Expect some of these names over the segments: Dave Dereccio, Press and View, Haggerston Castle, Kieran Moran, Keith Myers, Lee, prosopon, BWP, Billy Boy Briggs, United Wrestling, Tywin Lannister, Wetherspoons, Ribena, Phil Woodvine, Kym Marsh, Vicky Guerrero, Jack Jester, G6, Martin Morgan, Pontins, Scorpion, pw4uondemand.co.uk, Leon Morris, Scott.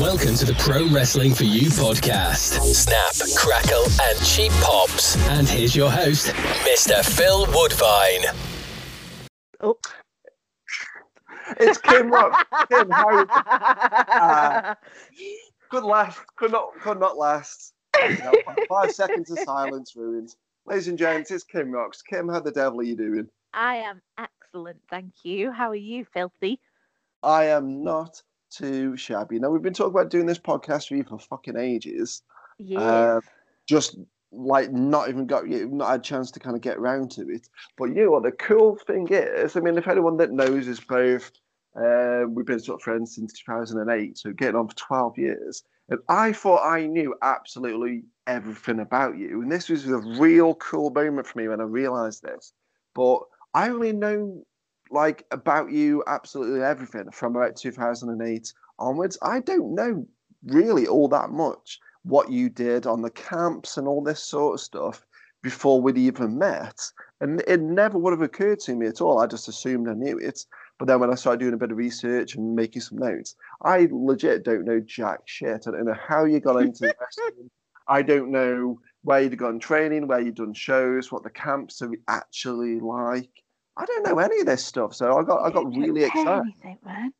Welcome to the Pro Wrestling For You podcast. Snap, Crackle and Cheap Pops. And here's your host, Mr. Phil Woodvine. Oh. It's Kim Roxx. Kim, how? Good laugh. Could not last. You know, 5 seconds of silence ruined. Ladies and gents, it's Kim Roxx. Kim, how the devil are you doing? I am excellent, thank you. How are you, filthy? I am not too shabby. Now, we've been talking about doing this podcast for you for fucking ages. Yeah. Just like not had a chance to kind of get around to it. But you know what the cool thing is, I mean, if anyone that knows us both, we've been sort of friends since 2008, so getting on for 12 years. And I thought I knew absolutely everything about you. And this was a real cool moment for me when I realised this. But I only know like about you absolutely everything from about 2008 onwards. I don't know really all that much what you did on the camps and all this sort of stuff before we'd even met. And it never would have occurred to me at all. I just assumed I knew it. But then when I started doing a bit of research and making some notes, I legit don't know jack shit. I don't know how you got into wrestling. I don't know where you'd gone training, where you'd done shows, what the camps are actually like. I don't know any of this stuff, so I got really excited. Anything, man.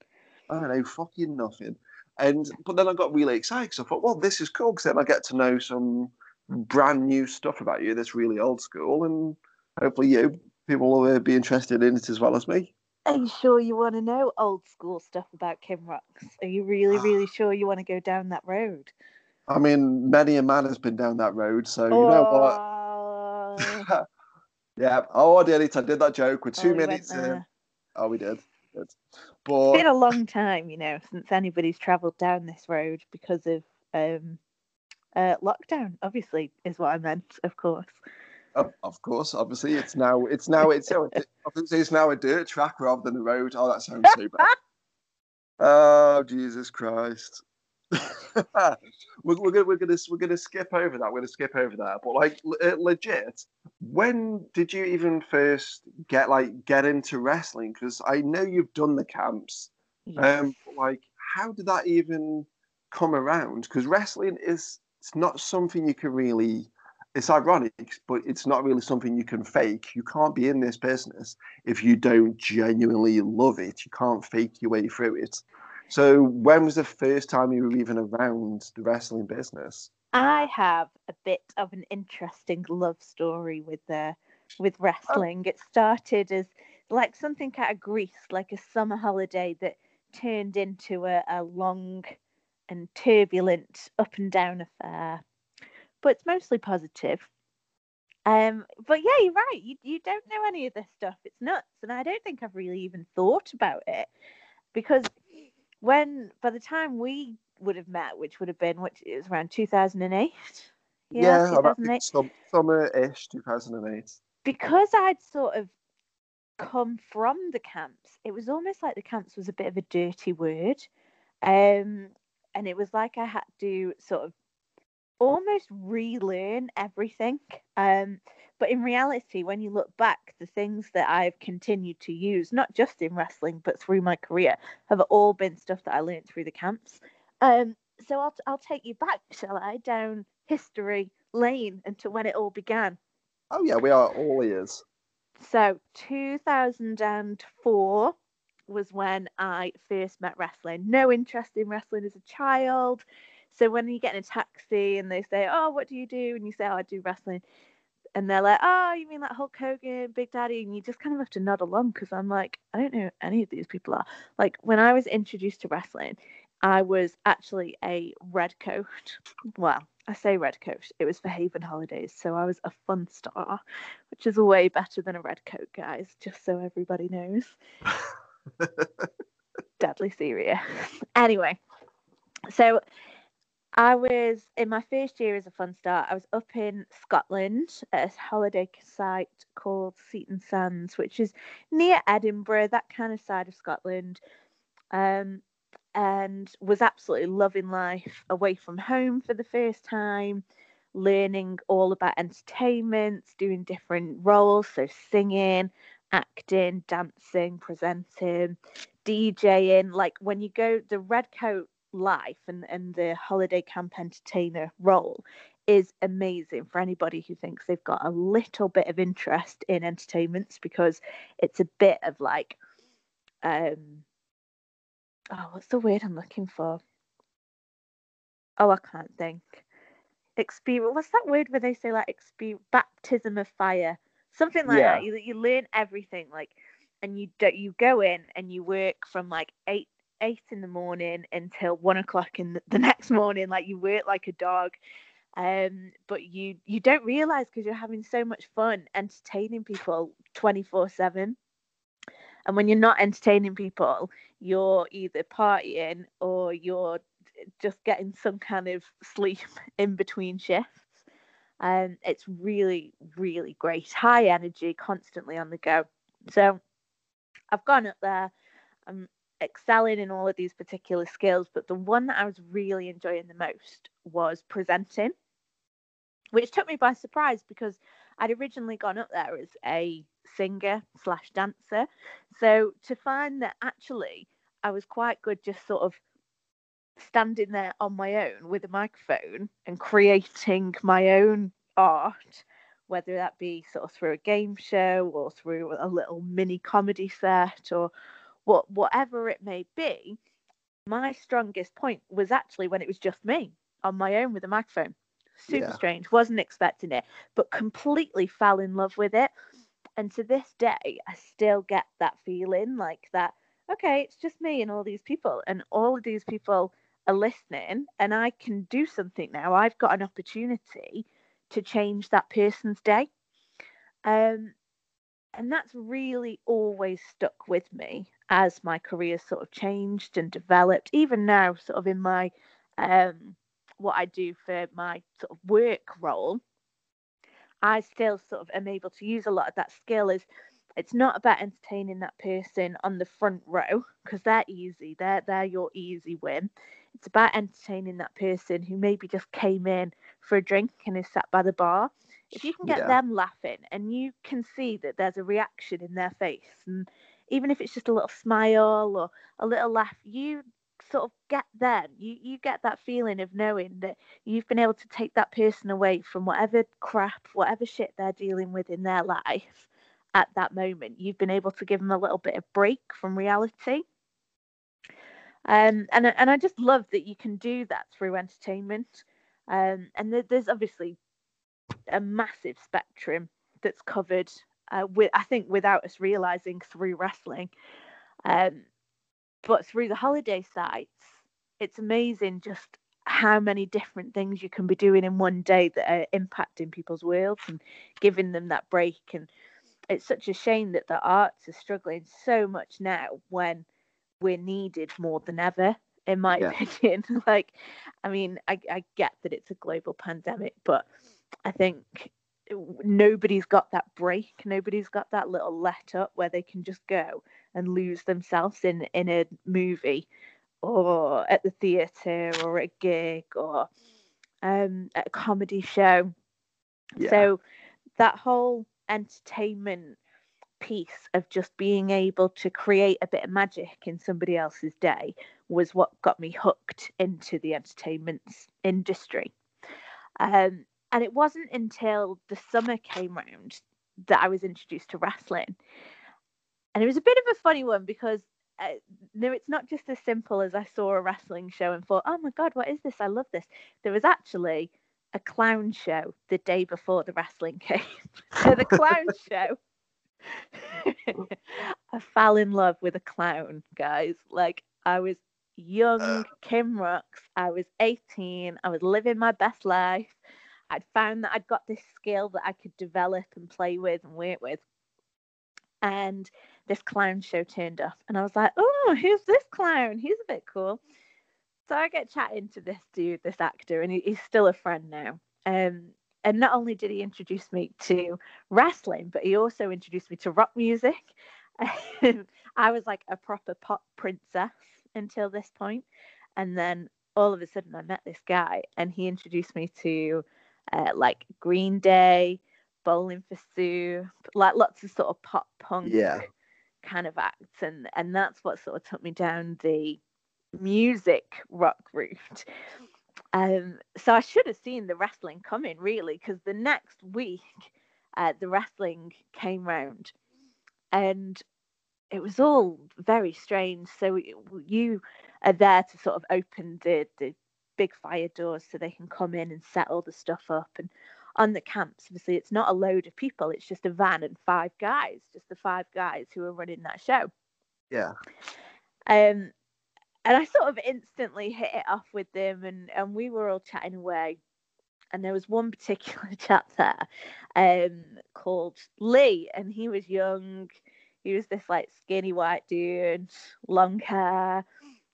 I don't know fucking nothing. But then I got really excited because I thought, well, this is cool because then I get to know some brand new stuff about you that's really old school, and hopefully people will be interested in it as well as me. Are you sure you want to know old school stuff about Kim Roxx? Are you really, really sure you want to go down that road? I mean, many a man has been down that road, so you know what? Yeah, I did it. I did that joke. We're two minutes in. Oh, we did. Good. But it's been a long time, you know, since anybody's travelled down this road because of lockdown. Obviously, is what I meant. Of course. Of course, obviously, it's now a dirt track rather than a road. Oh, that sounds so bad. Oh, Jesus Christ. we're gonna skip over that. We're gonna skip over that. But like legit, when did you even first get into wrestling? Because I know you've done the camps. Yes. How did that even come around? Because wrestling it's not something you can really. It's ironic, but it's not really something you can fake. You can't be in this business if you don't genuinely love it. You can't fake your way through it. So when was the first time you were even around the wrestling business? I have a bit of an interesting love story with wrestling. Oh. It started as like something out of Greece, like a summer holiday that turned into a long and turbulent up and down affair. But it's mostly positive. But yeah, you're right. You don't know any of this stuff. It's nuts. And I don't think I've really even thought about it because... by the time we would have met, which is around 2008. Yeah, 2008. Summer-ish, 2008. Because I'd sort of come from the camps, it was almost like the camps was a bit of a dirty word. And it was like I had to sort of almost relearn everything. But in reality, when you look back, the things that I've continued to use, not just in wrestling, but through my career, have all been stuff that I learned through the camps. So I'll take you back, shall I, down history lane and to when it all began. Oh, yeah, we are all ears. So 2004 was when I first met wrestling. No interest in wrestling as a child. So when you get in a taxi and they say, oh, what do you do? And you say, oh, I do wrestling. And they're like, oh, you mean like Hulk Hogan, Big Daddy? And you just kind of have to nod along because I'm like, I don't know who any of these people are. Like when I was introduced to wrestling, I was actually a red coat. Well, I say red coat. It was for Haven Holidays. So I was a fun star, which is way better than a red coat, guys, just so everybody knows. Deadly serious. Anyway, so... I was, in my first year as a fun star, I was up in Scotland at a holiday site called Seton Sands, which is near Edinburgh, that kind of side of Scotland, and was absolutely loving life away from home for the first time, learning all about entertainment, doing different roles, so singing, acting, dancing, presenting, DJing. Like when you go, the red coat life and the holiday camp entertainer role is amazing for anybody who thinks they've got a little bit of interest in entertainments, because it's a bit of like, what's the word I'm looking for? Oh, I can't think. Experience. What's that word where they say like baptism of fire, something like that? You learn everything, like, and you go in and you work from like eight in the morning until 1 o'clock in the next morning. Like, you work like a dog. But you don't realize, because you're having so much fun entertaining people 24/7. And when you're not entertaining people, you're either partying or you're just getting some kind of sleep in between shifts. It's really, really great. High energy, constantly on the go. So I've gone up there. I'm excelling in all of these particular skills, but the one that I was really enjoying the most was presenting, which took me by surprise, because I'd originally gone up there as a singer/dancer. So to find that actually I was quite good just sort of standing there on my own with a microphone and creating my own art, whether that be sort of through a game show or through a little mini comedy set or whatever it may be. My strongest point was actually when it was just me on my own with a microphone. Super strange, wasn't expecting it, but completely fell in love with it. And to this day, I still get that feeling like that, okay, it's just me and all these people, and all of these people are listening, and I can do something now. I've got an opportunity to change that person's day. And that's really always stuck with me as my career sort of changed and developed. Even now, sort of in my what I do for my sort of work role, I still sort of am able to use a lot of that skill. Is it's not about entertaining that person on the front row, because they're easy. They're your easy win. It's about entertaining that person who maybe just came in for a drink and is sat by the bar. If you can get them laughing and you can see that there's a reaction in their face, and even if it's just a little smile or a little laugh, you sort of get them. You get that feeling of knowing that you've been able to take that person away from whatever crap, whatever shit they're dealing with in their life at that moment. You've been able to give them a little bit of break from reality. And I just love that you can do that through entertainment. And there's obviously a massive spectrum that's covered with, I think, without us realizing, through wrestling, but through the holiday sites, it's amazing just how many different things you can be doing in one day that are impacting people's worlds and giving them that break. And it's such a shame that the arts are struggling so much now when we're needed more than ever, in my opinion. Like, I mean, I get that it's a global pandemic, but I think nobody's got that break. Nobody's got that little let up where they can just go and lose themselves in a movie or at the theatre or a gig or at a comedy show. Yeah. So that whole entertainment piece of just being able to create a bit of magic in somebody else's day was what got me hooked into the entertainment industry. And it wasn't until the summer came round that I was introduced to wrestling. And it was a bit of a funny one, because no, it's not just as simple as I saw a wrestling show and thought, oh my God, what is this? I love this. There was actually a clown show the day before the wrestling came. So the clown show, I fell in love with a clown, guys. Like, I was young, Kim Roxx. I was 18. I was living my best life. I'd found that I'd got this skill that I could develop and play with and work with. And this clown show turned up, and I was like, oh, who's this clown? He's a bit cool. So I get chatting to this dude, this actor, and he's still a friend now. And not only did he introduce me to wrestling, but he also introduced me to rock music. I was like a proper pop princess until this point. And then all of a sudden I met this guy, and he introduced me to like Green Day, Bowling for Soup, like lots of sort of pop punk kind of acts, and that's what sort of took me down the music rock route. So I should have seen the wrestling coming, really, because the next week the wrestling came round, and it was all very strange. So you are there to sort of open the big fire doors so they can come in and set all the stuff up. And on the camps, obviously, it's not a load of people. It's just a van and five guys, just the five guys who are running that show. Yeah. And I sort of instantly hit it off with them, and we were all chatting away. And there was one particular chap there called Lee, and he was young. He was this, like, skinny white dude, long hair,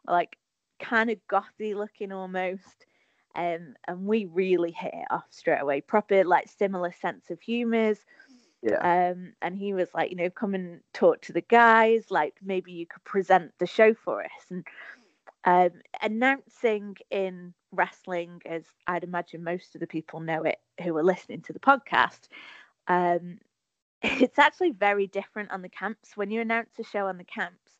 like, kind of gothy looking almost. And we really hit it off straight away. Proper, like, similar sense of humours. Yeah. And he was like, you know, come and talk to the guys. Like, maybe you could present the show for us. And announcing in wrestling, as I'd imagine most of the people know it who are listening to the podcast, it's actually very different on the camps. When you announce a show on the camps,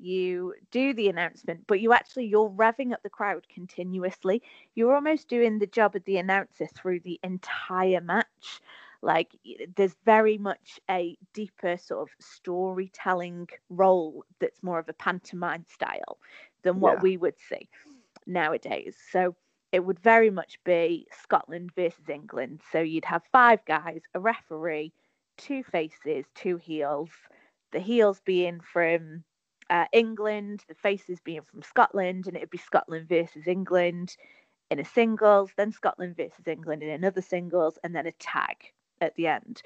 you do the announcement, but you're revving up the crowd continuously. You're almost doing the job of the announcer through the entire match. Like, there's very much a deeper sort of storytelling role that's more of a pantomime style than what we would see nowadays. So it would very much be Scotland versus England. So you'd have five guys, a referee, two faces, two heels, the heels being from England, the faces being from Scotland, and it'd be Scotland versus England in a singles, then Scotland versus England in another singles, and then a tag at the end.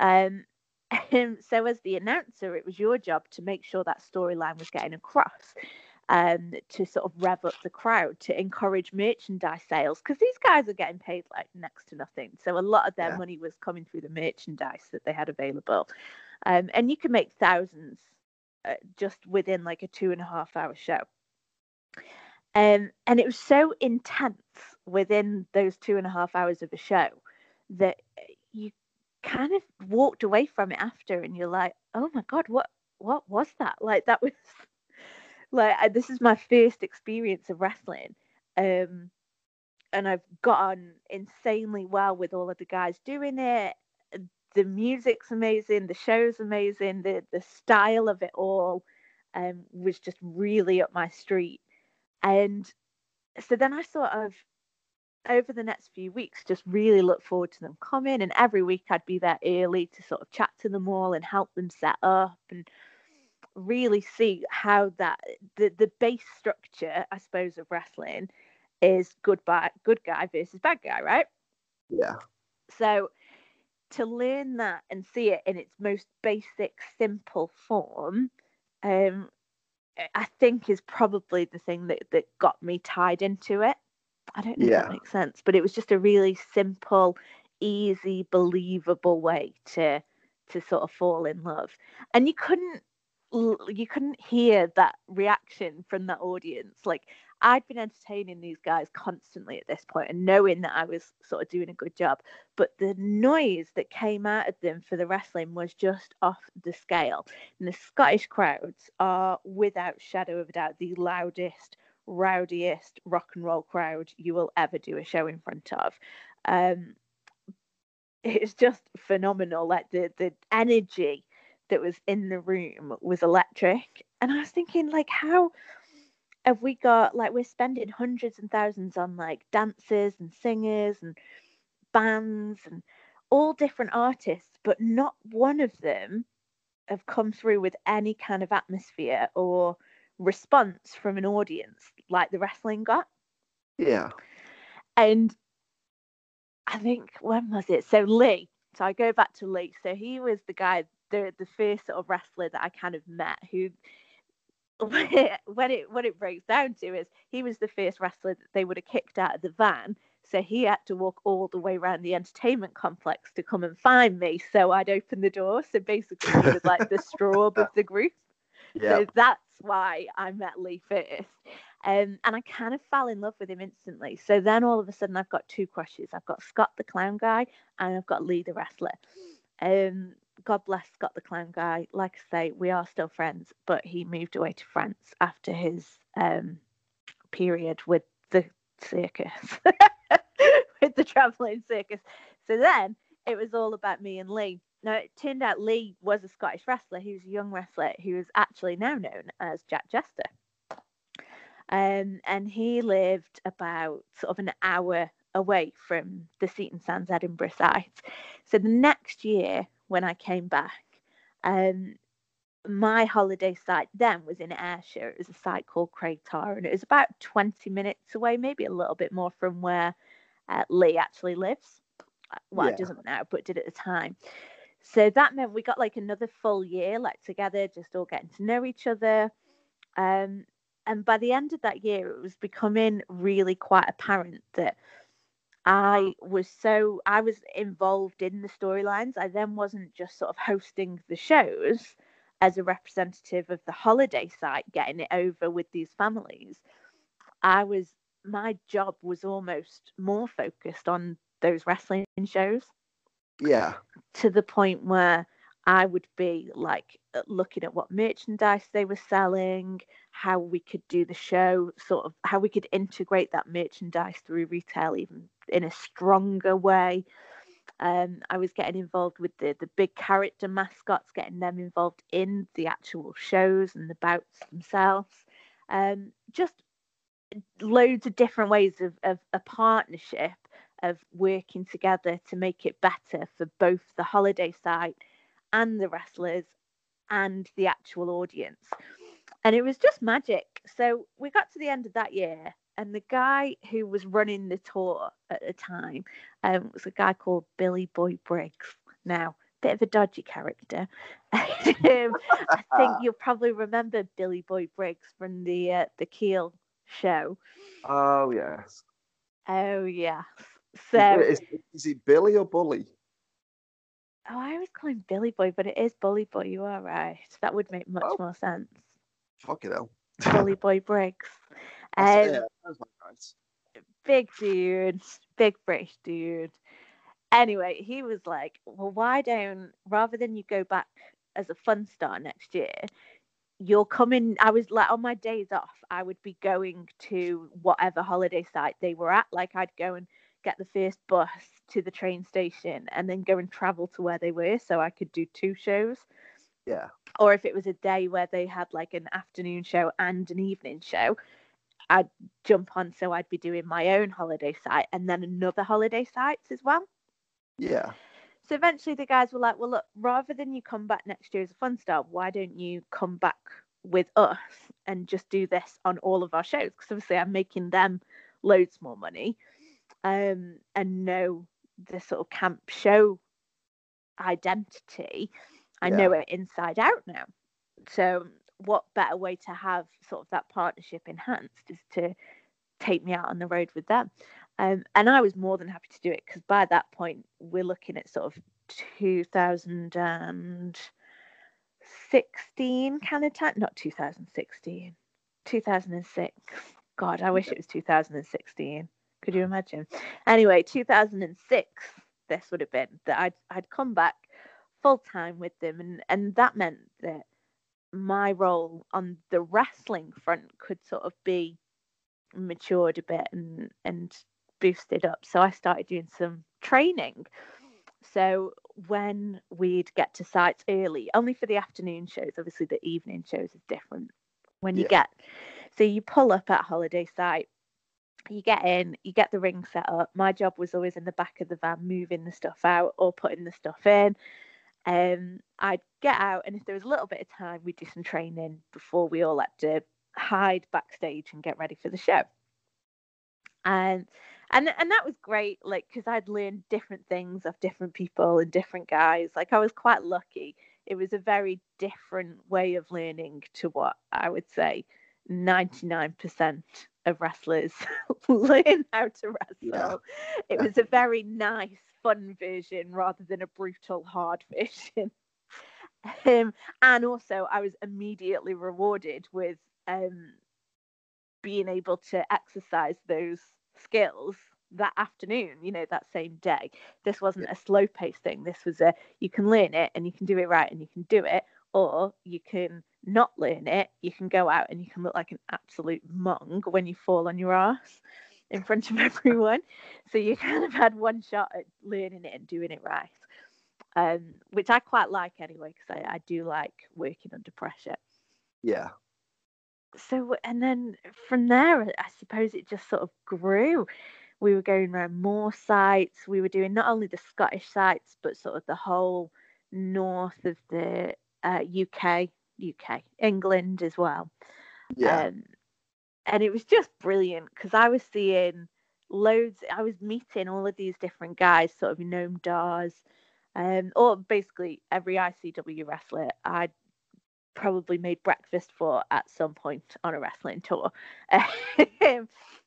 So as the announcer, it was your job to make sure that storyline was getting across, to sort of rev up the crowd, to encourage merchandise sales, because these guys are getting paid like next to nothing. So a lot of their money was coming through the merchandise that they had available. And you can make thousands just within like a 2.5 hour show. And it was so intense within those 2.5 hours of a show that you kind of walked away from it after, and you're like, oh my God, what was that? Like, that was like, this is my first experience of wrestling. And I've got on insanely well with all of the guys doing it. The music's amazing. The show's amazing. The style of it all was just really up my street. And so then I sort of, over the next few weeks, just really look forward to them coming. And every week I'd be there early to sort of chat to them all and help them set up and really see how that the base structure, I suppose, of wrestling is good guy versus bad guy, right? Yeah. So to learn that and see it in its most basic, simple form, I think is probably the thing that got me tied into it. I don't know if that makes sense, but it was just a really simple, easy, believable way to sort of fall in love. And you couldn't hear that reaction from that audience. Like, I'd been entertaining these guys constantly at this point and knowing that I was sort of doing a good job, but the noise that came out of them for the wrestling was just off the scale. And the Scottish crowds are, without shadow of a doubt, the loudest, rowdiest rock and roll crowd you will ever do a show in front of. It's just phenomenal. Like, the energy that was in the room was electric. And I was thinking, like, how have we got, like, we're spending hundreds and thousands on, like, dancers and singers and bands and all different artists, but not one of them have come through with any kind of atmosphere or response from an audience like the wrestling got. Yeah. And I think, when was it? So I go back to Lee. So he was the guy, the first sort of wrestler that I kind of met, who, when it breaks down to, is he was the first wrestler that they would have kicked out of the van. So he had to walk all the way around the entertainment complex to come and find me. So I'd open the door. So basically he was like the strobe of the group. Yeah. So that's why I met Lee first. And I kind of fell in love with him instantly. So then all of a sudden I've got two crushes. I've got Scott the clown guy and I've got Lee the wrestler. God bless Scott the clown guy. Like I say, we are still friends, but he moved away to France after his period with the circus, with the travelling circus. So then it was all about me and Lee. Now, it turned out Lee was a Scottish wrestler. He was a young wrestler who was actually now known as Jack Jester. And he lived about sort of an hour away from the Seton Sands Edinburgh site. So the next year when I came back, my holiday site then was in Ayrshire. It was a site called Craig Tara, and it was about 20 minutes away, maybe a little bit more, from where Lee actually lives. Well, it doesn't now, but did at the time. So that meant we got like another full year like together, just all getting to know each other. And by the end of that year, it was becoming really quite apparent that I was involved in the storylines. I then wasn't just sort of hosting the shows as a representative of the holiday site, getting it over with these families. My job was almost more focused on those wrestling shows. Yeah. To the point where I would be like looking at what merchandise they were selling, how we could do the show, sort of how we could integrate that merchandise through retail even in a stronger way. I was getting involved with the big character mascots, getting them involved in the actual shows and the bouts themselves. Just loads of different ways of a partnership, of working together to make it better for both the holiday site and the wrestlers and the actual audience. And it was just magic. So we got to the end of that year, and the guy who was running the tour at the time was a guy called Billy Boy Briggs. Now, bit of a dodgy character. I think you'll probably remember Billy Boy Briggs from the Keel show. Oh, yes. Oh, yes. So, is he Billy or Bully? Oh, I always call him Billy Boy, but it is Bully Boy. You are right. That would make much more sense. Fuck it out. Bully Boy Briggs. Big dude. Big British dude. Anyway, he was like, well, why don't, rather than you go back as a fun star next year, you're coming. I was like, on my days off, I would be going to whatever holiday site they were at. Like, I'd go and get the first bus to the train station and then go and travel to where they were, so I could do two shows. Yeah. Or if it was a day where they had like an afternoon show and an evening show, I'd jump on, so I'd be doing my own holiday site and then another holiday sites as well. Yeah. So eventually the guys were like, well, look, rather than you come back next year as a fun star, why don't you come back with us and just do this on all of our shows? Because obviously I'm making them loads more money. And know the sort of camp show identity. I know it inside out now. So what better way to have sort of that partnership enhanced is to take me out on the road with them. And I was more than happy to do it, because by that point, we're looking at sort of 2016 kind of time. Not 2016. 2006. God, I wish it was 2016. Could you imagine? Anyway, 2006, this would have been, that I'd come back full time with them. And that meant that my role on the wrestling front could sort of be matured a bit and boosted up. So I started doing some training. So when we'd get to sites early, only for the afternoon shows, obviously the evening shows is different. When you get, so you pull up at holiday site, you get in, you get the ring set up. My job was always in the back of the van, moving the stuff out or putting the stuff in. I'd get out, and if there was a little bit of time, we'd do some training before we all had to hide backstage and get ready for the show. And that was great, like, because I'd learned different things of different people and different guys. Like, I was quite lucky. It was a very different way of learning to what I would say 99% of wrestlers learn how to wrestle. Yeah. It was a very nice, fun version rather than a brutal, hard version. And also, I was immediately rewarded with being able to exercise those skills that afternoon, you know, that same day. This wasn't a slow-paced thing. This was you can learn it and you can do it right and you can do it, or you can not learn it, you can go out and you can look like an absolute mong when you fall on your ass in front of everyone. So you kind of had one shot at learning it and doing it right, which I quite like anyway, because I do like working under pressure. Yeah. So, and then from there, I suppose it just sort of grew. We were going around more sites. We were doing not only the Scottish sites, but sort of the whole north of the UK, England as well. Yeah. And it was just brilliant, because I was seeing loads. I was meeting all of these different guys, sort of Gnome Dars, or basically every ICW wrestler I'd probably made breakfast for at some point on a wrestling tour.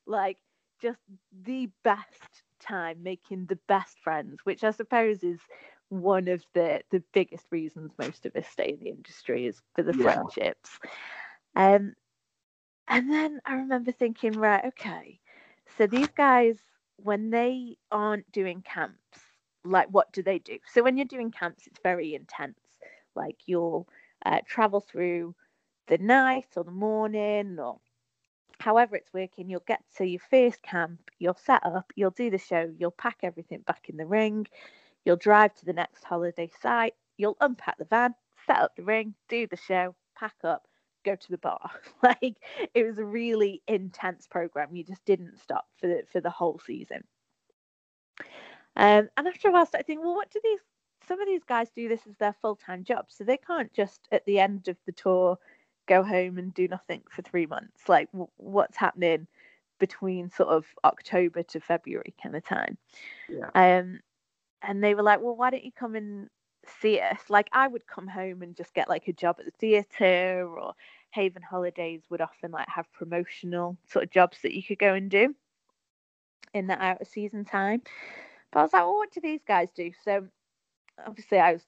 Like, just the best time, making the best friends, which I suppose is one of the biggest reasons most of us stay in the industry, is for the friendships. And then I remember thinking, right, okay, so these guys, when they aren't doing camps, like, what do they do? So when you're doing camps, it's very intense. Like, you'll travel through the night or the morning or however it's working. You'll get to your first camp, you'll set up, you'll do the show, you'll pack everything back in the ring, you'll drive to the next holiday site, you'll unpack the van, set up the ring, do the show, pack up, go to the bar. Like, it was a really intense program. You just didn't stop for the whole season. And after a while I started thinking, well, what do some of these guys do this as their full-time job? So they can't just at the end of the tour go home and do nothing for 3 months. Like, what's happening between sort of October to February kind of time? Yeah. And they were like, well, why don't you come and see us? Like, I would come home and just get like a job at the theatre, or Haven Holidays would often like have promotional sort of jobs that you could go and do in that out of season time. But I was like, well, what do these guys do? So obviously I was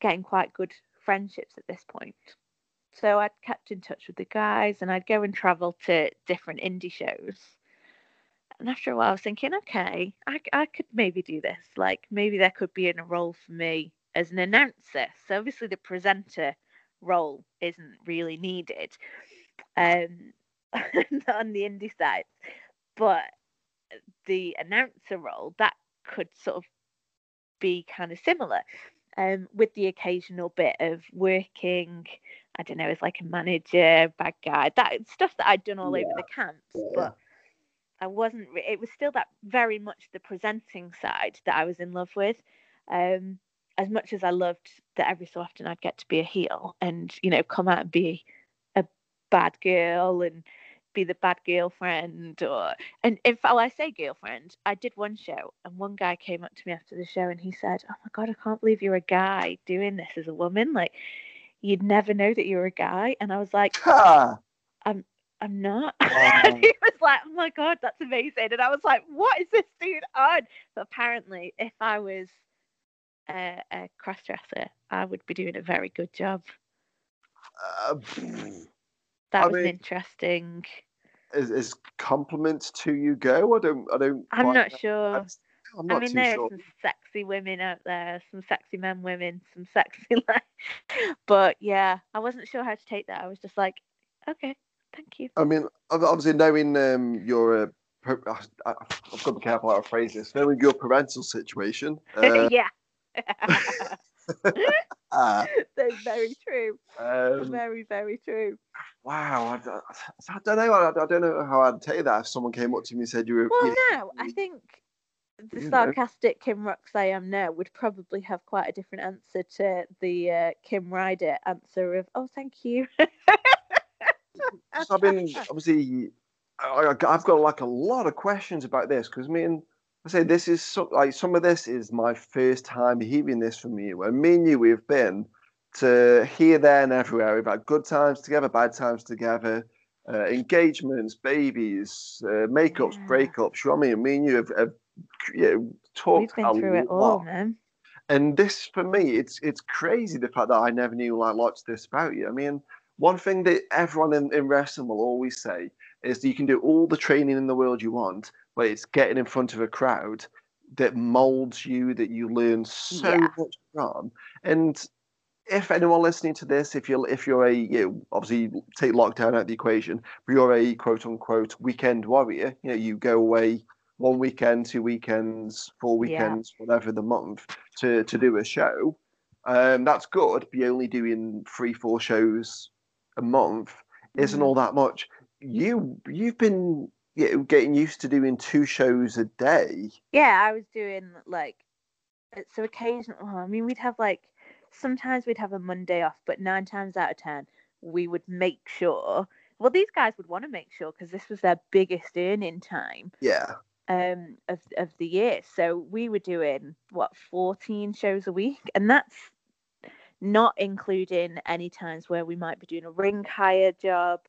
getting quite good friendships at this point, so I'd kept in touch with the guys and I'd go and travel to different indie shows. And after a while I was thinking, okay, I could maybe do this. Like, maybe there could be a role for me as an announcer. So obviously the presenter role isn't really needed on the indie side, but the announcer role, that could sort of be kind of similar, with the occasional bit of working, I don't know, as like a manager, bag guy, that stuff that I'd done all over the camps. But I wasn't, it was still that very much the presenting side that I was in love with. As much as I loved that every so often I'd get to be a heel and, you know, come out and be a bad girl and be the bad girlfriend, and in fact, I say girlfriend, I did one show and one guy came up to me after the show and he said, oh my God, I can't believe you're a guy doing this as a woman. Like, you'd never know that you're a guy. And I was like, I'm not. And he was like, oh my God, that's amazing. And I was like, what is this dude on? But apparently if I was a crossdresser, I would be doing a very good job. That was interesting. Is compliments to you go? I'm not sure. I mean, there are some sexy women out there, some sexy men, women, some sexy. But yeah, I wasn't sure how to take that. I was just like, okay, thank you. I mean, obviously, knowing you're a I've got to be careful how I phrase this. Knowing your parental situation. Yeah. That's very true. Very, very true. Wow, I don't know. I don't know how I'd take that if someone came up to me and said you were. Well, no, I think the sarcastic Kim Roxx I am now would probably have quite a different answer to the Kim Ryder answer of "Oh, thank you." So I've been obviously. I've got like a lot of questions about this, because some of this is my first time hearing this from you. And me and you, we've been to here, there, and everywhere about good times together, bad times together, engagements, babies, makeups, breakups. Shami and me and you have talked a lot. We've been through it all, man. And this, for me, it's crazy, the fact that I never knew like lots of this about you. I mean, one thing that everyone in wrestling will always say is that you can do all the training in the world you want, but it's getting in front of a crowd that molds you, that you learn so much from. And if anyone listening to this, if you're obviously take lockdown out of the equation, but you're a quote unquote weekend warrior, you go away one weekend, 2 weekends, 4 weekends, whatever the month to do a show. That's good. Be only doing 3-4 shows a month isn't all that much. You've been getting used to doing 2 shows a day. Yeah, I was doing occasionally. I mean, we'd have sometimes we'd have a Monday off, but 9 times out of 10 we would make sure. Well, these guys would want to make sure because this was their biggest earning time. Yeah. Of the year. So we were doing 14 shows a week, and that's not including any times where we might be doing a ring hire job,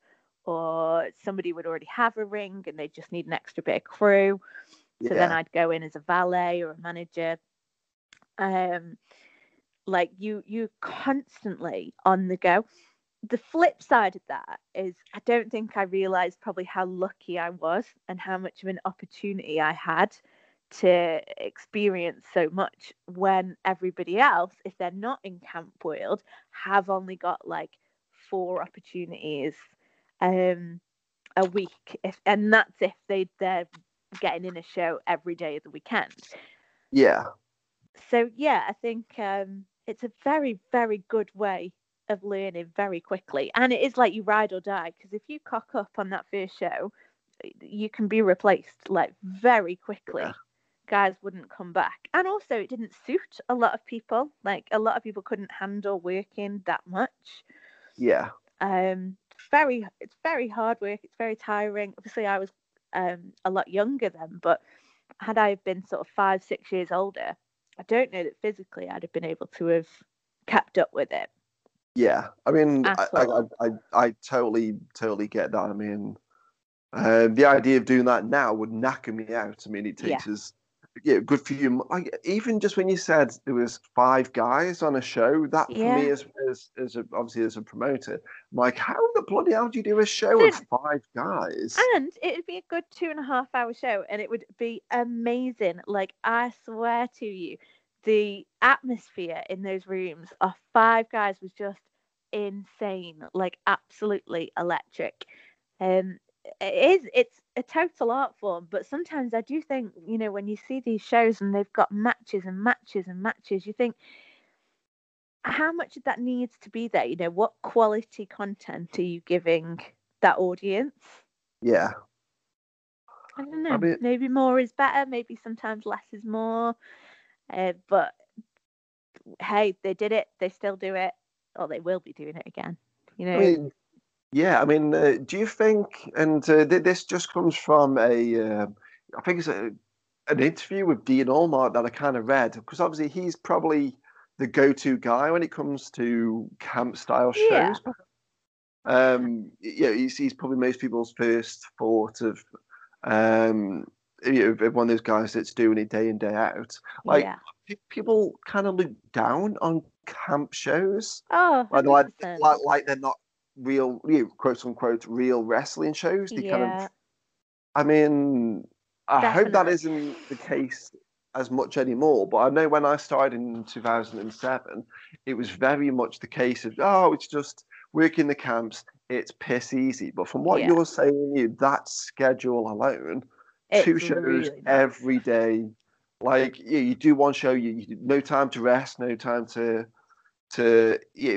or somebody would already have a ring and they just need an extra bit of crew. So then I'd go in as a valet or a manager. You're constantly on the go. The flip side of that is I don't think I realised probably how lucky I was and how much of an opportunity I had to experience so much when everybody else, if they're not in Camp World, have only got 4 opportunities a week. And that's if they're getting in a show every day of the weekend. Yeah. So, I think it's a very, very good way of learning very quickly, and it is you ride or die, because if you cock up on that first show you can be replaced very quickly. Guys wouldn't come back, and also it didn't suit a lot of people. A lot of people couldn't handle working that much. It's very hard work, it's very tiring. Obviously I was a lot younger then, but had I been sort of 5-6 years older, I don't know that physically I'd have been able to have kept up with it. Yeah, I mean, I totally get that. I mean, the idea of doing that now would knacker me out. I mean, it takes us a good few. Even just when you said there was 5 guys on a show, that for me as a promoter, I'm like, how the bloody hell do you do a show with 5 guys? And it would be a good 2.5 hour show, and it would be amazing. I swear to you, the atmosphere in those rooms of 5 guys was just insane, absolutely electric. It's a total art form, but sometimes I do think, when you see these shows and they've got matches and matches and matches, you think, how much of that needs to be there? What quality content are you giving that audience? Yeah. I don't know. Maybe more is better. Maybe sometimes less is more. But hey, they did it, they still do it, or they will be doing it again. Do you think, and this just comes from I think it's an interview with Dean Allmark that I kind of read, because obviously he's probably the go-to guy when it comes to camp style shows. He's probably most people's first thought of one of those guys that's doing it day in, day out. People kind of look down on camp shows. Oh, like they're not real, quote unquote, real wrestling shows. They kind of, I mean, I hope that isn't the case as much anymore. But I know when I started in 2007, it was very much the case of, it's just work in the camps. It's piss easy. But from what you're saying, that schedule alone, it's 2 shows really every day. You do one show, you no time to rest, no time to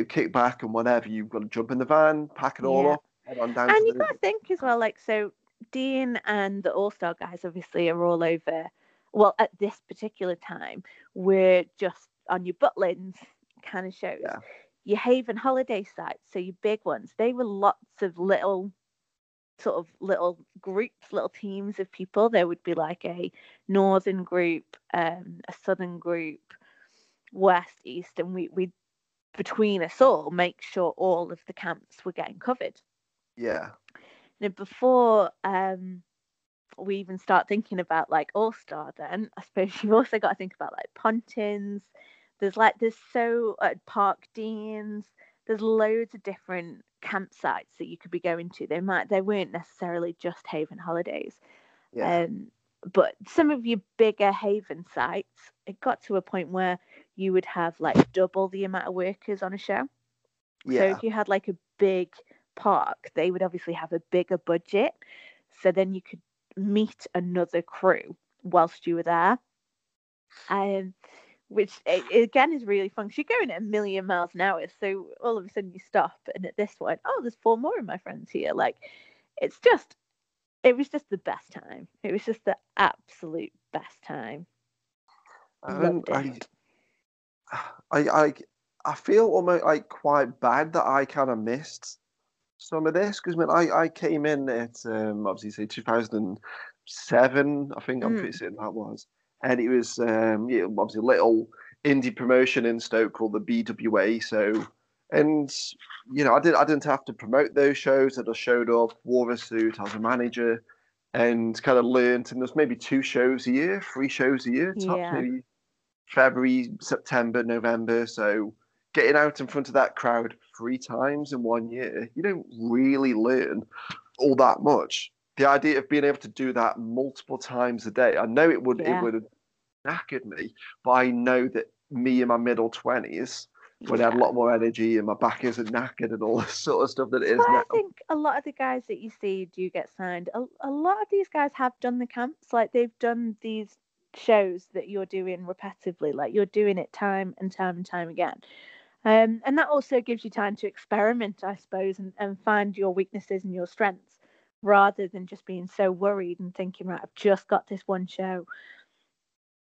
kick back and whatever. You've got to jump in the van, pack it all up, head on down. And you got to think as well, so Dean and the All-Star guys obviously are all over. Well, at this particular time, we're just on your Butlins kind of shows, your Haven Holiday sites, so your big ones. They were lots of little groups, little teams of people. There would be a northern group, a southern group, west, east, and we between us all make sure all of the camps were getting covered. Now before we even start thinking about All-Star, then I suppose you've also got to think about Pontins. There's Park Deans. There's loads of different campsites that you could be going to. They weren't necessarily just Haven Holidays. But some of your bigger Haven sites, it got to a point where you would have like double the amount of workers on a show. Yeah. So if you had like a big park, they would obviously have a bigger budget. So then you could meet another crew whilst you were there. Which again is really fun. You're going at 1,000,000 miles an hour, so all of a sudden you stop, and at this one, oh, there's 4 more of my friends here. Like, it was just the best time. It was just the absolute best time. I feel almost like quite bad that I kind of missed some of this, because when I came in at obviously say 2007, I think I'm pretty certain that was. And it was obviously a little indie promotion in Stoke called the BWA. So, and you know, I didn't have to promote those shows. I just showed up, wore a suit, I was a manager, and kind of learned. And there's maybe 2 shows a year, 3 shows a year, top, maybe February, September, November. So getting out in front of that crowd 3 times in 1 year, you don't really learn all that much. The idea of being able to do that multiple times a day, I know it would have knackered me, but I know that me in my middle 20s, when I had a lot more energy and my back isn't knackered and all this sort of stuff that it is now. I think a lot of the guys that you see do get signed. A lot of these guys have done the camps. Like, they've done these shows that you're doing repetitively. Like, you're doing it time and time and time again. And that also gives you time to experiment, I suppose, and find your weaknesses and your strengths, rather than just being so worried and thinking, right, I've just got this one show,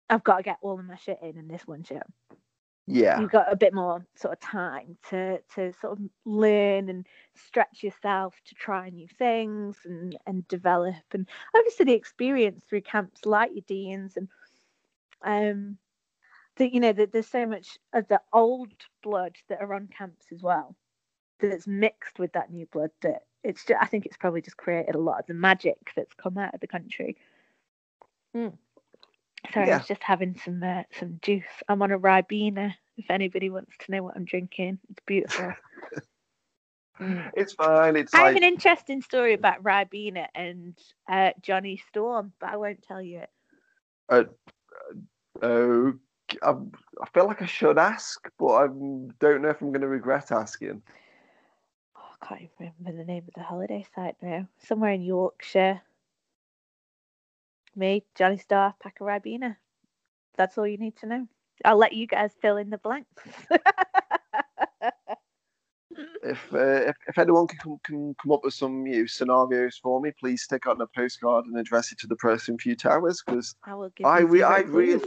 I've got to get all of my shit in this one show. Yeah. You've got a bit more sort of time to sort of learn and stretch yourself to try new things and develop. And obviously the experience through camps like your Deans and there's so much of the old blood that are on camps as well that's mixed with that new blood that it's just, I think it's probably just created a lot of the magic that's come out of the country. Sorry, I was just having some juice. I'm on a Ribena, if anybody wants to know what I'm drinking. It's beautiful. It's fine. I have an interesting story about Ribena and Johnny Storm, but I won't tell you it. I feel like I should ask, but I don't know if I'm going to regret asking. I can't even remember the name of the holiday site now. Somewhere in Yorkshire. Me, Johnny Star, pack of Ribena. That's all you need to know. I'll let you guys fill in the blanks. If anyone can come up with some new scenarios for me, please stick on a postcard and address it to the Press and View Towers, because I really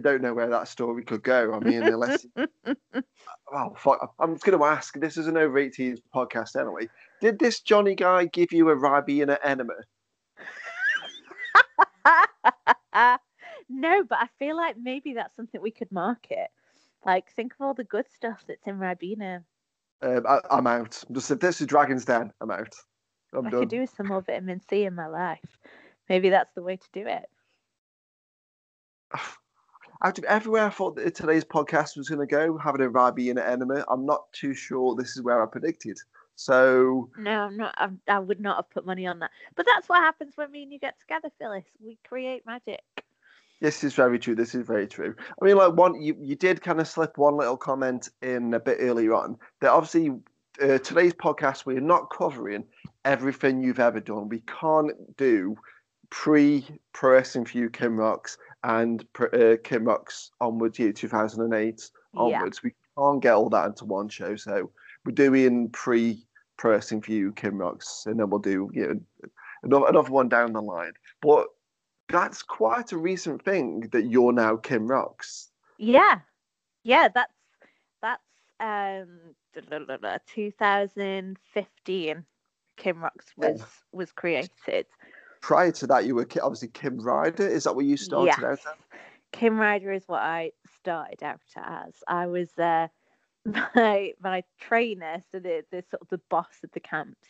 don't know where that story could go. I mean, unless... Oh, fuck. I'm just going to ask. This is an over-18s podcast anyway. Did this Johnny guy give you a Ribena enema? No, but I feel like maybe that's something we could market. Like, think of all the good stuff that's in Ribena. I'm out. Just if this is Dragon's Den, I'm out. I'm done. I could do with some more vitamin C in my life. Maybe that's the way to do it. Out of everywhere I thought that today's podcast was going to go, having a Ribena enema, I'm not too sure this is where I predicted. So no, I'm not. I would not have put money on that. But that's what happens when me and you get together, Phyllis. We create magic. This is very true. This is very true. I mean, like you did kind of slip one little comment in a bit earlier on that obviously today's podcast we're not covering everything you've ever done. We can't do Press and View Kim Roxx and Kim Roxx onwards, year 2008 onwards. Yeah. We can't get all that into one show, so we're doing Press and View Kim Roxx, and then we'll do another one down the line. But that's quite a recent thing that you're now Kim Roxx. Yeah, that's 2015. Kim Roxx was created. Prior to that, you were obviously Kim Ryder. Is that what you started out as? Kim Ryder is what I started out as. I was my trainer, so the sort of the boss of the camps.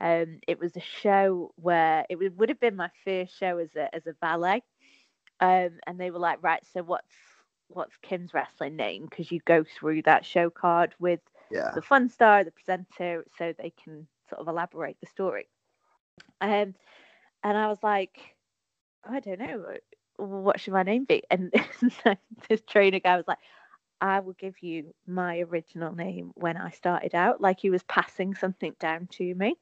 It was a show where it would have been my first show as a valet, and they were like, right, so what's Kim's wrestling name? Because you go through that show card with the fun star, the presenter, so they can sort of elaborate the story. And I was like, I don't know. what should my name be? And this trainer guy was like, I will give you my original name when I started out. Like, he was passing something down to me.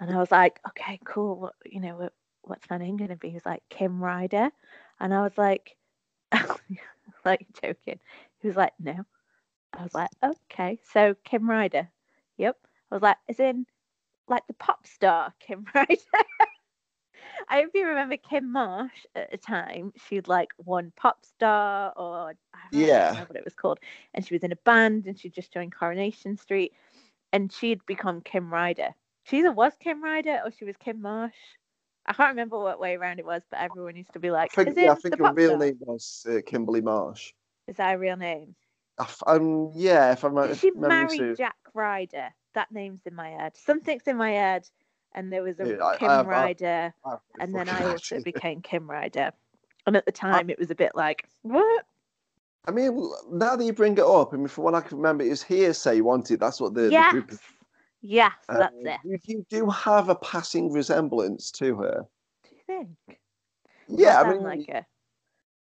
And I was like, okay, cool. What's my name going to be? He was like, Kim Ryder. And I was like, like, joking. He was like, no. I was like, okay, so Kim Ryder. Yep. I was like, as in, like, the pop star Kim Ryder. I hope you remember Kym Marsh at a time. She'd like won Pop Star, or I don't know what it was called. And she was in a band, and she just joined Coronation Street, and she'd become Kim Ryder. She either was Kim Ryder or she was Kym Marsh. I can't remember what way around it was, but everyone used to be like, I think her real name was Kimberly Marsh. Is that a real name? If I'm right. She married Jack Ryder. That name's in my head. Something's in my head. And there was a Kim Ryder, and then I also became Kim Ryder. And at the time, it was a bit like, what? I mean, now that you bring it up, I mean, from what I can remember, it was Hearsay, wasn't it? That's what the group is. Yes, that's it. You do have a passing resemblance to her. Do you think? Yeah, I mean, like her.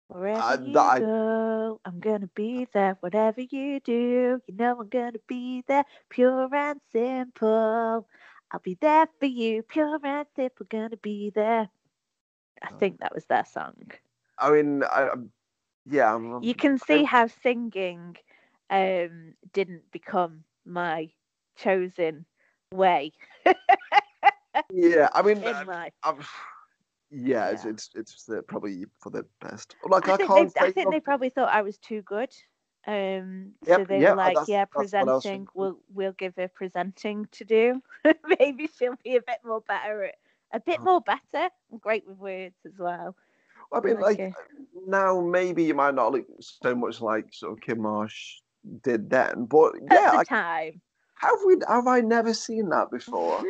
Wherever you go, I'm going to be there. Whatever you do, you know I'm going to be there. Pure and simple. I'll be there for you, pure and simple, gonna be there. I think that was their song. I mean, you can see how singing didn't become my chosen way. Yeah, I mean, it's probably for the best. Like, I think they probably thought I was too good. Presenting, we'll give her presenting to do. Maybe she'll be a bit more better I'm great with words as well. I mean, like now maybe you might not look so much like sort of Kym Marsh did then, but yeah, at the time. Have I never seen that before?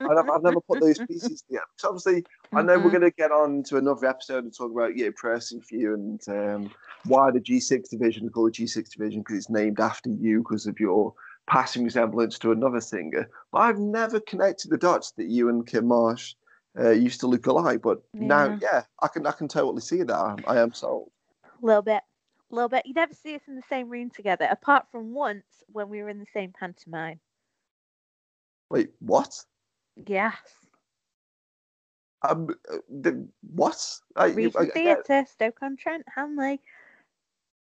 I've never put those pieces together. So obviously, I know we're going to get on to another episode and talk about Press and View and why the G6 division is called the G6 division, because it's named after you because of your passing resemblance to another singer. But I've never connected the dots that you and Kym Marsh used to look alike. But now, I can totally see that. I am sold. A little bit. You never see us in the same room together, apart from once when we were in the same pantomime. Wait, what? Yes. What? Regent Theatre, Stoke-on-Trent, Hanley.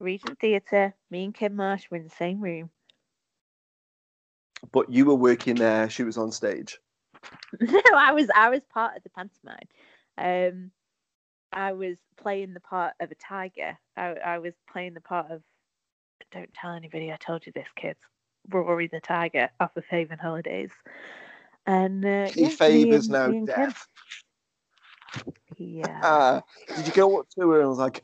Regent Theatre, me and Kym Marsh were in the same room. But you were working there, she was on stage. No, I was part of the pantomime. I was playing the part of a tiger. I was playing the part of, don't tell anybody I told you this, kids, Rory the Tiger off of Haven Holidays. And Fabe is now deaf. Yeah. Did you go up to her and was like,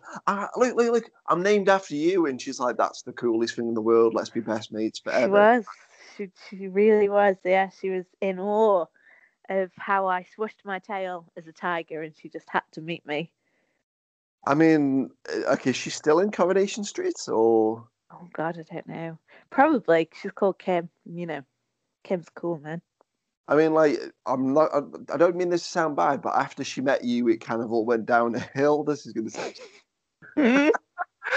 look, I'm named after you? And she's like, that's the coolest thing in the world. Let's be best mates forever. She was. She really was. Yeah, she was in awe of how I swished my tail as a tiger, and she just had to meet me. I mean, okay, she's still in Coronation Street, or? Oh, God, I don't know. Probably. She's called Kim. Kim's cool, man. I mean, like, I don't mean this to sound bad, but after she met you, it kind of all went down a hill. This is going to say. I mean,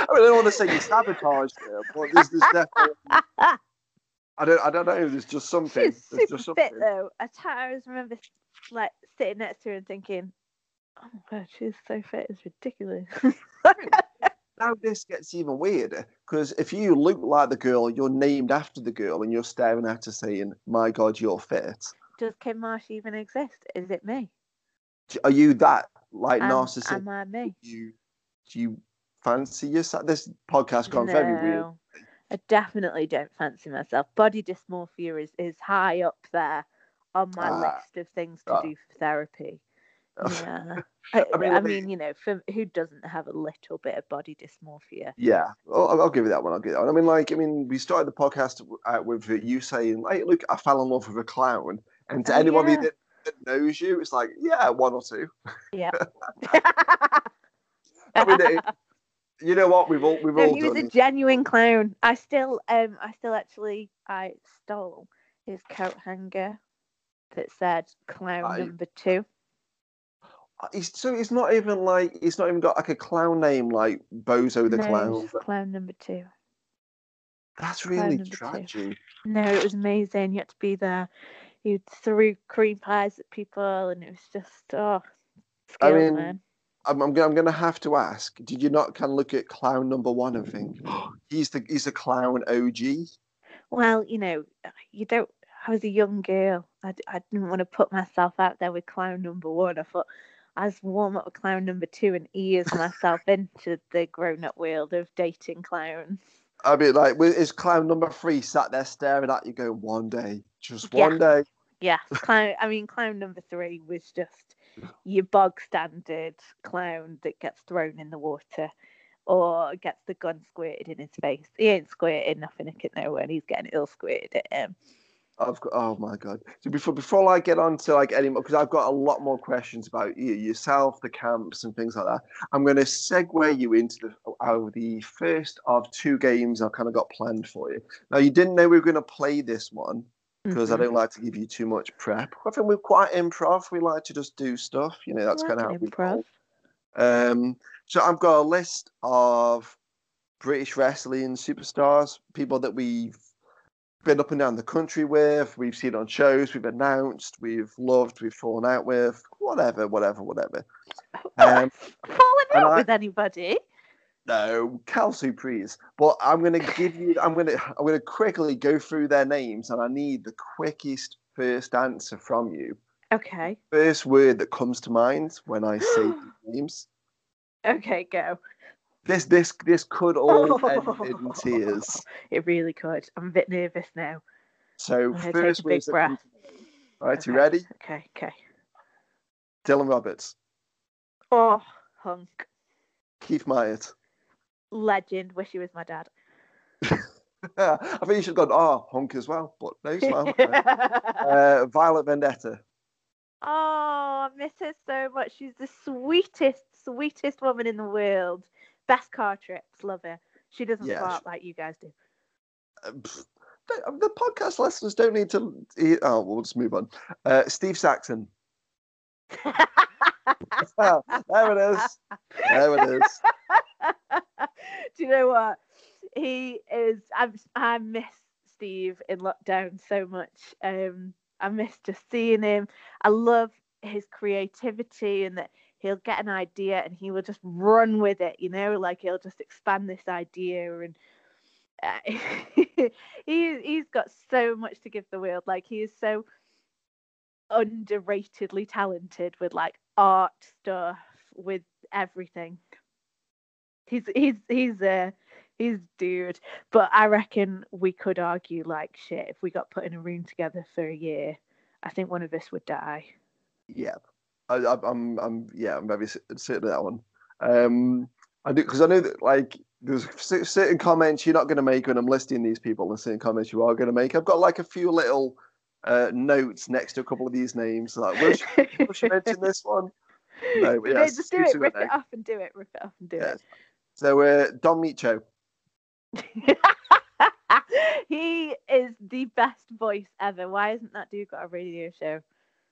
I don't want to say you sabotaged her, but this definitely. I don't know. There's just something. She's super fit, though. I always remember, like, sitting next to her and thinking, "Oh my God, she's so fit. It's ridiculous." Now this gets even weirder, because if you look like the girl, you're named after the girl, and you're staring at her saying, "My God, you're fit." Does Kym Marsh even exist? Is it me? Are you that narcissistic? Am I me? Do you fancy yourself? This podcast gone very weird. I definitely don't fancy myself. Body dysmorphia is high up there on my list of things to do for therapy. Yeah. I mean, who doesn't have a little bit of body dysmorphia? Yeah, I'll give you that one. I mean, like, we started the podcast with you saying, "Hey, look, I fell in love with a clown," and to anyone that knows you, it's like, yeah, one or two. Yeah. I mean. You know what? We've all. He was a genuine clown. I stole his coat hanger that said "Clown Number 2." So it's not even like, it's not even got like a clown name like Bozo the Clown. Clown number two. That's really tragic. No, it was amazing. You had to be there. You threw cream pies at people, and it was just, oh, scary, man. I'm going to have to ask, did you not kind of look at clown number one and think, oh, he's the clown OG? Well, you know, you don't. I was a young girl. I didn't want to put myself out there with clown number one. I thought I was warm up with clown number two and eased myself into the grown-up world of dating clowns. I mean, like, is clown number three sat there staring at you going, one day, just one day? Yeah, clown number three was just your bog-standard clown that gets thrown in the water or gets the gun squirted in his face. He ain't squirting nothing at no one. He's getting ill squirted at him. Oh my God. So before I get on to like any more, because I've got a lot more questions about you, yourself, the camps and things like that, I'm going to segue you into the first of two games I've kind of got planned for you. Now, you didn't know we were going to play this one because I don't like to give you too much prep. I think we're quite improv. We like to just do stuff. You know, that's kind of how we roll. So I've got a list of British wrestling superstars, people that we've been up and down the country with, we've seen on shows, we've announced, we've loved, we've fallen out with, whatever. Fallen out with anybody? No, Kelsey, please. But I'm gonna quickly go through their names, and I need the quickest first answer from you. Okay. First word that comes to mind when I say names. Okay, go. This could all end in tears. It really could. I'm a bit nervous now. So first, take a big breath. All right, okay. You ready? Okay. Dylan Roberts. Oh, hunk. Keith Myers. Legend. Wish he was my dad. I think you should have gone, oh, hunk as well, but no smile. Violet Vendetta. Oh, I miss her so much. She's the sweetest woman in the world. Best car trips, love her. She doesn't fart like you guys do. The podcast listeners don't need to. Oh, we'll just move on. Steve Saxon. There it is. Do you know what? He is. I miss Steve in lockdown so much. I miss just seeing him. I love his creativity and that. He'll get an idea and he will just run with it, you know, like he'll just expand this idea. And he's got so much to give the world. Like, he is so underratedly talented with like art stuff, with everything. He's dude. But I reckon we could argue like shit if we got put in a room together for a year. I think one of us would die. Yeah. I'm very certain of that one. I do, because I know that like there's certain comments you're not going to make when I'm listing these people, and certain comments you are going to make. I've got like a few little notes next to a couple of these names, like we should mention this one. No, but yeah, just do it. Rip it up and do it. So Don Micho. He is the best voice ever. Why isn't that dude got a radio show?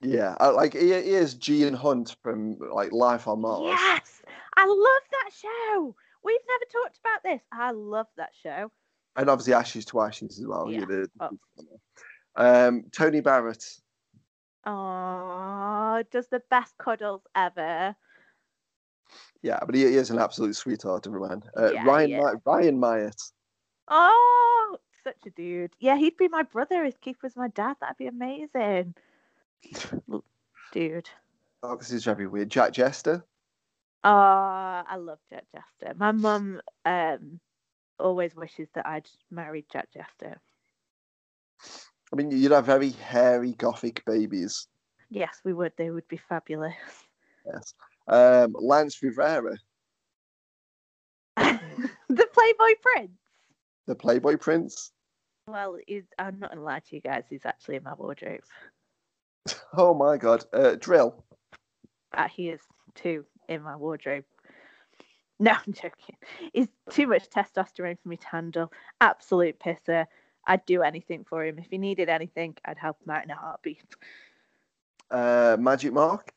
Yeah, like he is Gene Hunt from like Life on Mars. Yes, I love that show. We've never talked about this. I love that show. And obviously Ashes to Ashes as well. Yeah. Tony Barrett. Oh, does the best cuddles ever. Yeah, but he is an absolute sweetheart of a man. Ryan Myatt. Oh, such a dude. Yeah, he'd be my brother if Keith was my dad. That'd be amazing. Dude. Oh, this is very weird. Jack Jester. Oh, I love Jack Jester. My mum always wishes that I'd married Jack Jester. I mean, you'd have very hairy gothic babies. Yes, we would. They would be fabulous. Yes. Lance Rivera. The Playboy Prince. Well, I'm not going to lie to you guys. He's actually in my wardrobe. Oh my God, Drill. He is too in my wardrobe. No, I'm joking. He's too much testosterone for me to handle. Absolute pisser. I'd do anything for him. If he needed anything, I'd help him out in a heartbeat. Magic Mark.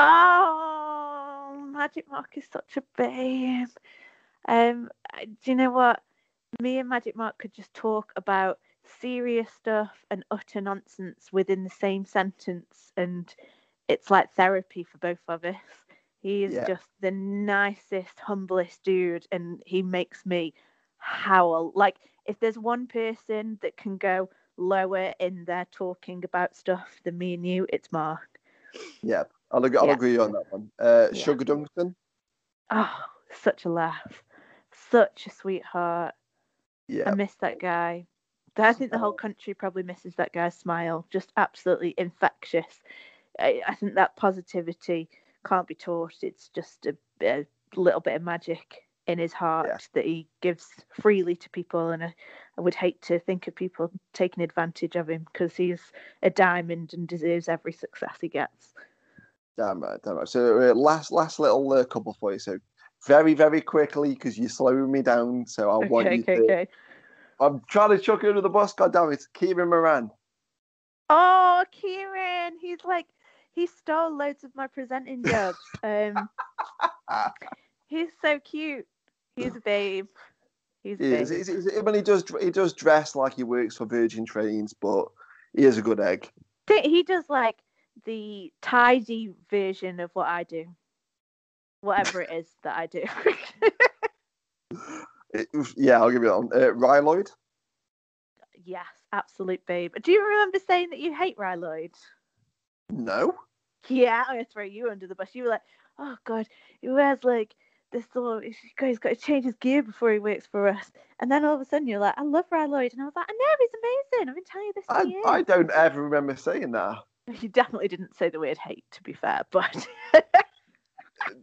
Oh, Magic Mark is such a babe. Do you know what? Me and Magic Mark could just talk about serious stuff and utter nonsense within the same sentence, and it's like therapy for both of us. He is just the nicest, humblest dude, and he makes me howl. Like, if there's one person that can go lower in their talking about stuff than me and you, it's Mark. Yeah, I'll agree on that one. Sugar Dunstan. Oh, such a laugh. Such a sweetheart. Yeah, I miss that guy. I think the whole country probably misses that guy's smile. Just absolutely infectious. I think that positivity can't be taught. It's just a little bit of magic in his heart that he gives freely to people. And I would hate to think of people taking advantage of him, because he's a diamond and deserves every success he gets. Damn right. So last little couple for you. So very, very quickly, because you're slowing me down. So I want you to... Okay. I'm trying to chuck it under the bus, goddammit. Kieran Moran. Oh, Kieran. He stole loads of my presenting jobs. He's so cute. He's a babe. He's a babe. I mean, he does dress like he works for Virgin Trains, but he is a good egg. He does, like, the tidy version of what I do. Whatever it is that I do. I'll give you that one. Ryloid? Yes, absolute babe. Do you remember saying that you hate Ryloid? No. Yeah, I'm going to throw you under the bus. You were like, oh, God, he wears, like, this sort of... He's got to change his gear before he works for us. And then all of a sudden you're like, I love Ryloid. And I was like, I know, he's amazing. I've been telling you this for years. I don't ever remember saying that. You definitely didn't say the word hate, to be fair, but...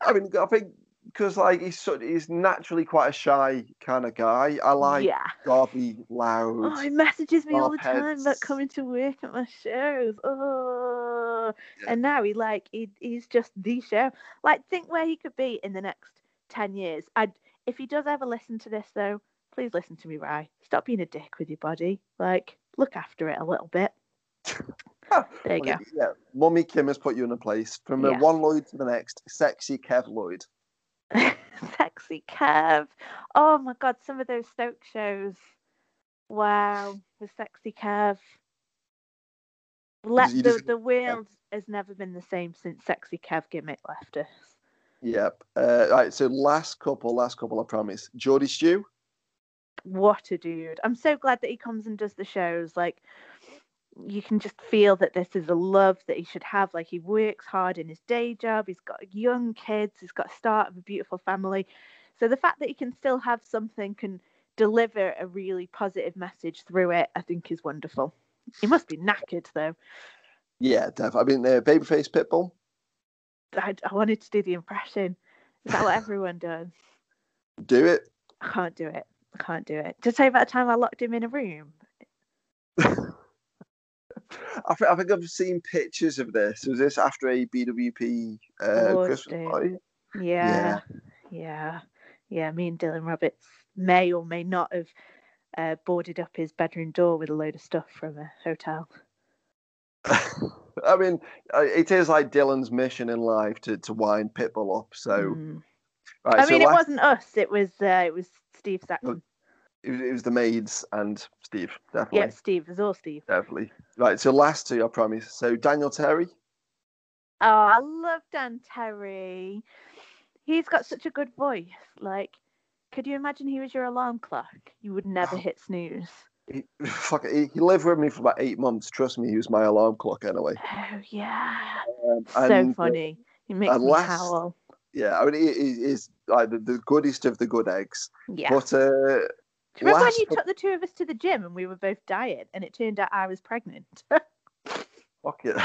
I mean, I think... Because, like, he's naturally quite a shy kind of guy. I like gobby, loud. Oh, he messages me all the time about coming to work at my shows. Oh, yeah. And now he's just the show. Like, think where he could be in the next 10 years. If he does ever listen to this, though, please listen to me, Rye. Stop being a dick with your body. Like, look after it a little bit. There you go. Yeah, Mummy Kym has put you in a place from one Lloyd to the next. Sexy Kev Lloyd. Sexy Kev. Oh my God, some of those Stoke shows. Wow, the Sexy Kev. The world has never been the same since Sexy Kev gimmick left us. Yep. Right, so last couple, I promise. Geordie Stew. What a dude. I'm so glad that he comes and does the shows. Like, you can just feel that this is a love that he should have. Like, he works hard in his day job. He's got young kids. He's got a start of a beautiful family. So the fact that he can still have something, can deliver a really positive message through it, I think is wonderful. He must be knackered, though. Yeah, definitely. I mean, Babyface Pitbull. I wanted to do the impression. Is that what everyone does? Do it. I can't do it. Did I tell you about the time I locked him in a room? I think I've seen pictures of this. Was this after a BWP Christmas party? Yeah. Me and Dylan Roberts may or may not have boarded up his bedroom door with a load of stuff from a hotel. I mean, it is like Dylan's mission in life to wind Pitbull up. So, right, it wasn't us. It was Steve Sackman. It was the maids and Steve, definitely. Yeah, Steve. It's all Steve. Definitely. Right, so last two, I promise. So Daniel Terry. Oh, I love Dan Terry. He's got such a good voice. Like, could you imagine he was your alarm clock? You would never hit snooze. He lived with me for about 8 months. Trust me, he was my alarm clock anyway. Oh, yeah. So funny. He makes me howl. Yeah, I mean, he is like the goodest of the good eggs. Yeah. But... Do you remember when you took the two of us to the gym and we were both diet and it turned out I was pregnant? Fuck it.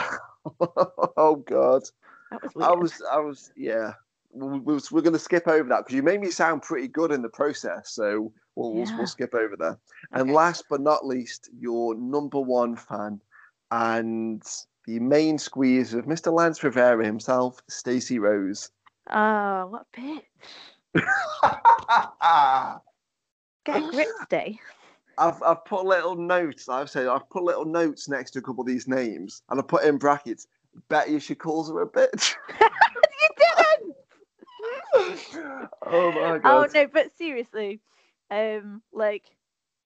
Oh, God. That was weird. I was, yeah. We're going to skip over that because you made me sound pretty good in the process. So we'll skip over that. Okay. And last but not least, your number one fan and the main squeeze of Mr. Lance Rivera himself, Stacey Rose. Oh, what a bitch. Get a grip, Dave. I've put little notes next to a couple of these names, and I put in brackets bet you she calls her a bitch. You didn't. Oh my god. Oh no, but seriously, like,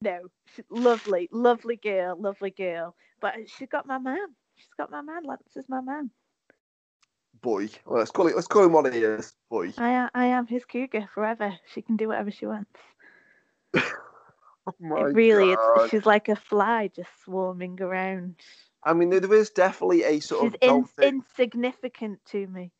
no, she's lovely, lovely girl, lovely girl. But she got my man. She's got my man. Lance is my man. Boy, well, let's call him what he is. Boy, I am his cougar forever. She can do whatever she wants. Oh my god. Really, she's like a fly just swarming around. I mean, there is definitely a sort of... She's insignificant to me.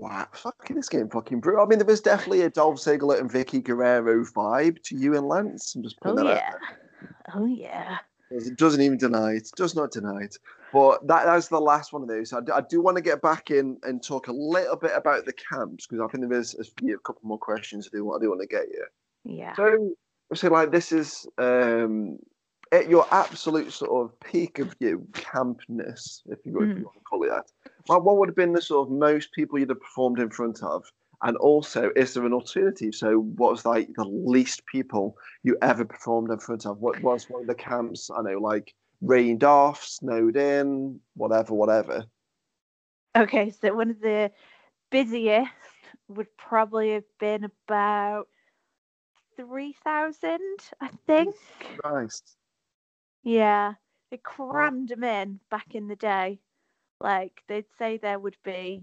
Wow, fucking, this game fucking brutal. I mean, there is definitely a Dolph Ziggler and Vicky Guerrero vibe to you and Lance. I'm just putting that out there. Oh, yeah. It doesn't even deny it. Does not deny it. But that's the last one of those. I do want to get back in and talk a little bit about the camps, because I think there is a couple more questions I do want to get you. Yeah. So like, this is... at your absolute sort of peak of your campness, if you want to call it that, like, what would have been the sort of most people you'd have performed in front of? And also, is there an alternative? So what was like the least people you ever performed in front of? What was one of the camps, I know, like rained off, snowed in, whatever? Okay, so one of the busiest would probably have been about 3,000, I think. Christ. Yeah, they crammed them in back in the day. Like, they'd say there would be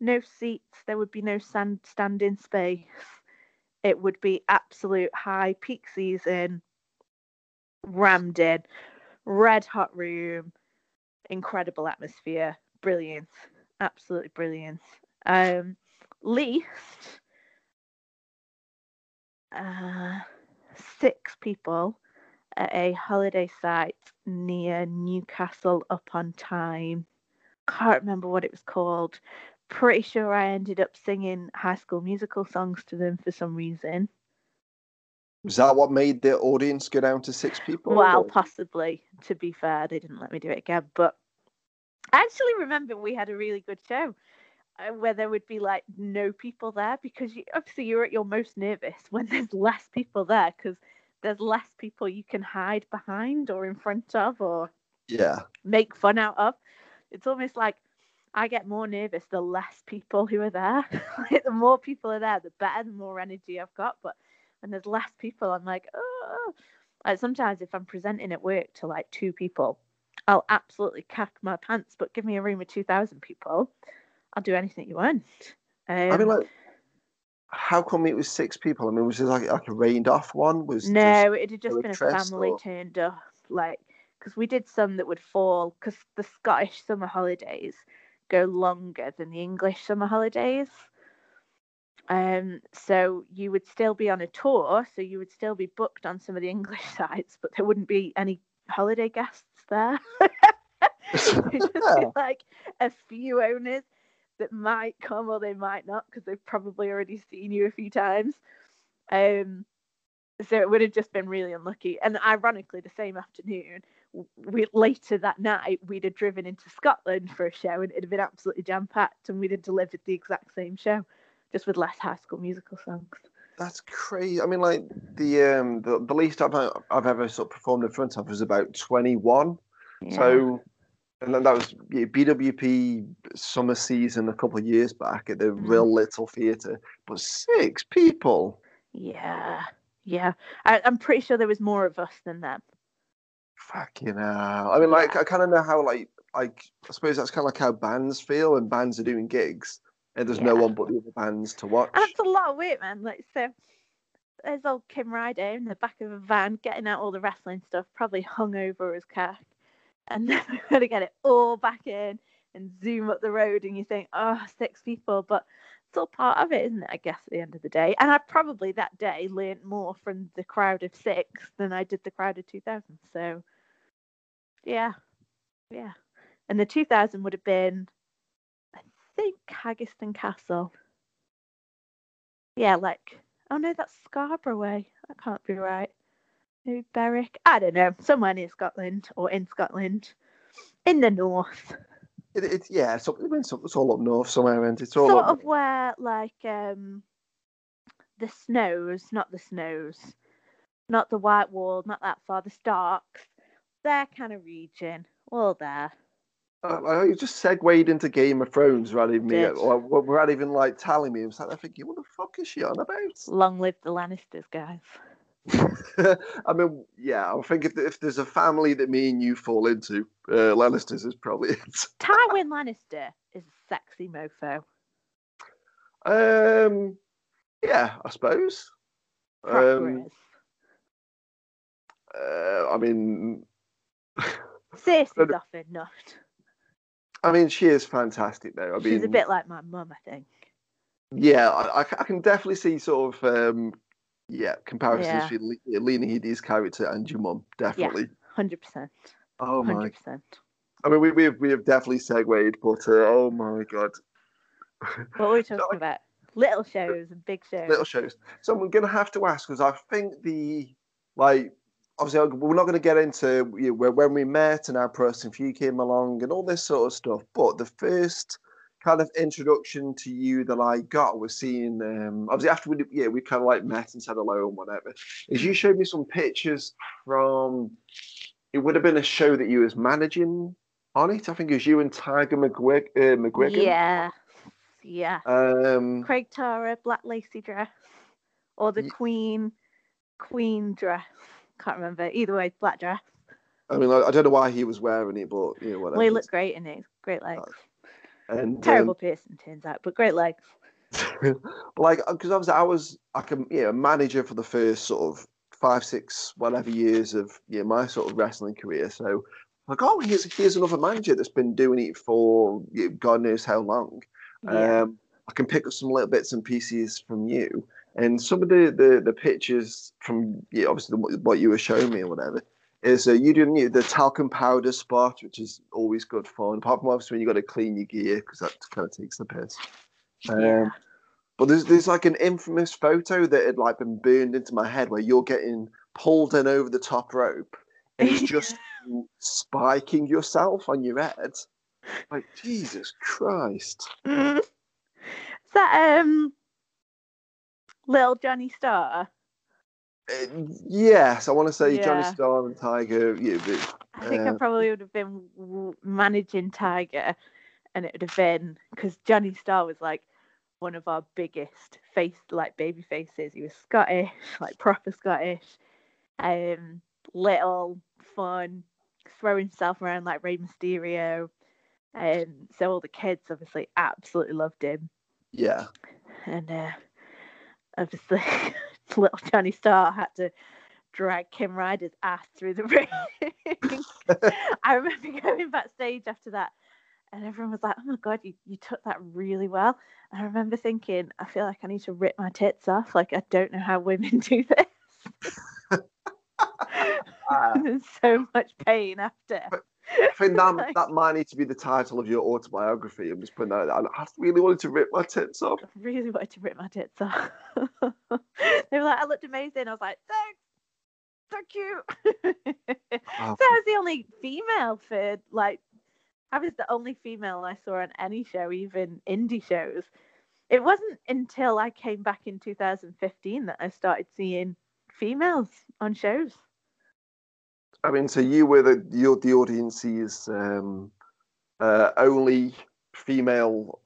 no seats, there would be no standing space. It would be absolute high peak season, rammed in, red hot room, incredible atmosphere, brilliant, absolutely brilliant. Least, 6 people at a holiday site near Newcastle upon Tyne. Can't remember what it was called. Pretty sure I ended up singing High School Musical songs to them for some reason. Was that what made the audience go down to 6 people? Well, possibly. To be fair, they didn't let me do it again. But I actually remember we had a really good show where there would be like no people there, because obviously you're at your most nervous when there's less people there, because there's less people you can hide behind or in front of or make fun out of. It's almost like I get more nervous the less people who are there. The more people are there, the better, the more energy I've got. But when there's less people, I'm like, oh. Like, sometimes if I'm presenting at work to like 2 people, I'll absolutely cack my pants. But give me a room of 2,000 people, I'll do anything you want. I mean, like, how come it was 6 people? I mean, was it like a rained off one? No, it had just been a family turned up. Like, because we did some that would fall, because the Scottish summer holidays go longer than the English summer holidays. So you would still be on a tour, so you would still be booked on some of the English sites, but there wouldn't be any holiday guests there. It would just be like a few owners that might come or they might not, because they've probably already seen you a few times. So it would have just been really unlucky. And ironically, the same afternoon, later that night, we'd have driven into Scotland for a show, and it'd have been absolutely jam-packed, and we'd have delivered the exact same show, just with less High School Musical songs. That's crazy. I mean, like, the least I've ever sort of performed in front of was about 21. Yeah. So... And then that was BWP summer season a couple of years back at the Real Little Theatre. But 6 people. Yeah. I'm pretty sure there was more of us than them. Fucking hell. I mean, like, I kind of know how, like, I suppose that's kind of like how bands feel when bands are doing gigs and there's no one but the other bands to watch. And that's a lot of work, man. Like, so there's old Kim Ryder in the back of a van getting out all the wrestling stuff, probably hungover as cack. And then we've got to get it all back in and zoom up the road, and you think, 6 people, but it's all part of it, isn't it, I guess, at the end of the day. And I probably that day learned more from the crowd of 6 than I did the crowd of 2,000. So, yeah. And the 2,000 would have been, I think, Haggerston Castle. Yeah, like, oh no, that's Scarborough way. That can't be right. Maybe Berwick. I don't know. Somewhere near Scotland or in Scotland, in the north. It's all up north somewhere, and it's all sort of where like the Snows, not the White Wall, not that far, the Starks, their kind of region, all there. You just segued into Game of Thrones rather than me, or rather even like telling me. I was like, I think, what the fuck is she on about? Long live the Lannisters, guys. I mean, yeah, I think if there's a family that me and you fall into, Lannisters is probably it. Tywin Lannister is a sexy mofo. Yeah, I suppose. I mean, Cersei's often not. I mean, she is fantastic, though. She's a bit like my mum, I think. Yeah, I can definitely see sort of, comparisons between Lena Headey's character and your mum, definitely. Yeah, 100%. Oh, my. 100%. I mean, we have definitely segued, but oh, my God. What were we talking about? Little shows and big shows. Little shows. So I'm going to have to ask, because I think obviously, we're not going to get into when we met and how Press and View came along and all this sort of stuff. But the first kind of introduction to you that I got was seeing, obviously, after we kind of like met and said hello and whatever, is you showed me some pictures from, it would have been a show that you was managing on it. I think it was you and Tiger McGuigan. Yeah. Craig Tara, black lacy dress, or the Queen dress. Can't remember. Either way, black dress. I mean, I don't know why he was wearing it, but you know, whatever. Well, he looked great in it. Great legs. And terrible piercing, turns out, but great legs. Because obviously I was like a manager for the first sort of 5, 6, whatever years of my sort of wrestling career. So like, oh, here's another manager that's been doing it for God knows how long. Yeah. I can pick up some little bits and pieces from you. And some of the pictures from obviously what you were showing me or whatever is you doing the talcum powder spot, which is always good fun. Apart from obviously when you got to clean your gear because that kind of takes the piss. But there's like an infamous photo that had like been burned into my head where you're getting pulled in over the top rope and it's just spiking yourself on your head. Like Jesus Christ. Is that Little Johnny Star? Yes, I want to say Johnny Star and Tiger. I think I probably would have been managing Tiger, and it would have been because Johnny Star was like one of our biggest baby faces. He was Scottish, like proper Scottish, little, fun, throwing himself around like Rey Mysterio. So all the kids obviously absolutely loved him. Yeah. And obviously, little Johnny Star had to drag Kim Ryder's ass through the ring. I remember going backstage after that, and everyone was like, oh my God, you took that really well. And I remember thinking, I feel like I need to rip my tits off. Like, I don't know how women do this. There's so much pain after. I think that might need to be the title of your autobiography. I'm just putting that out. I really wanted to rip my tits off. They were like, I looked amazing. I was like, thanks. So cute. Wow. So I was the only female I was the only female I saw on any show, even indie shows. It wasn't until I came back in 2015 that I started seeing females on shows. I mean, so you were the audience's only female.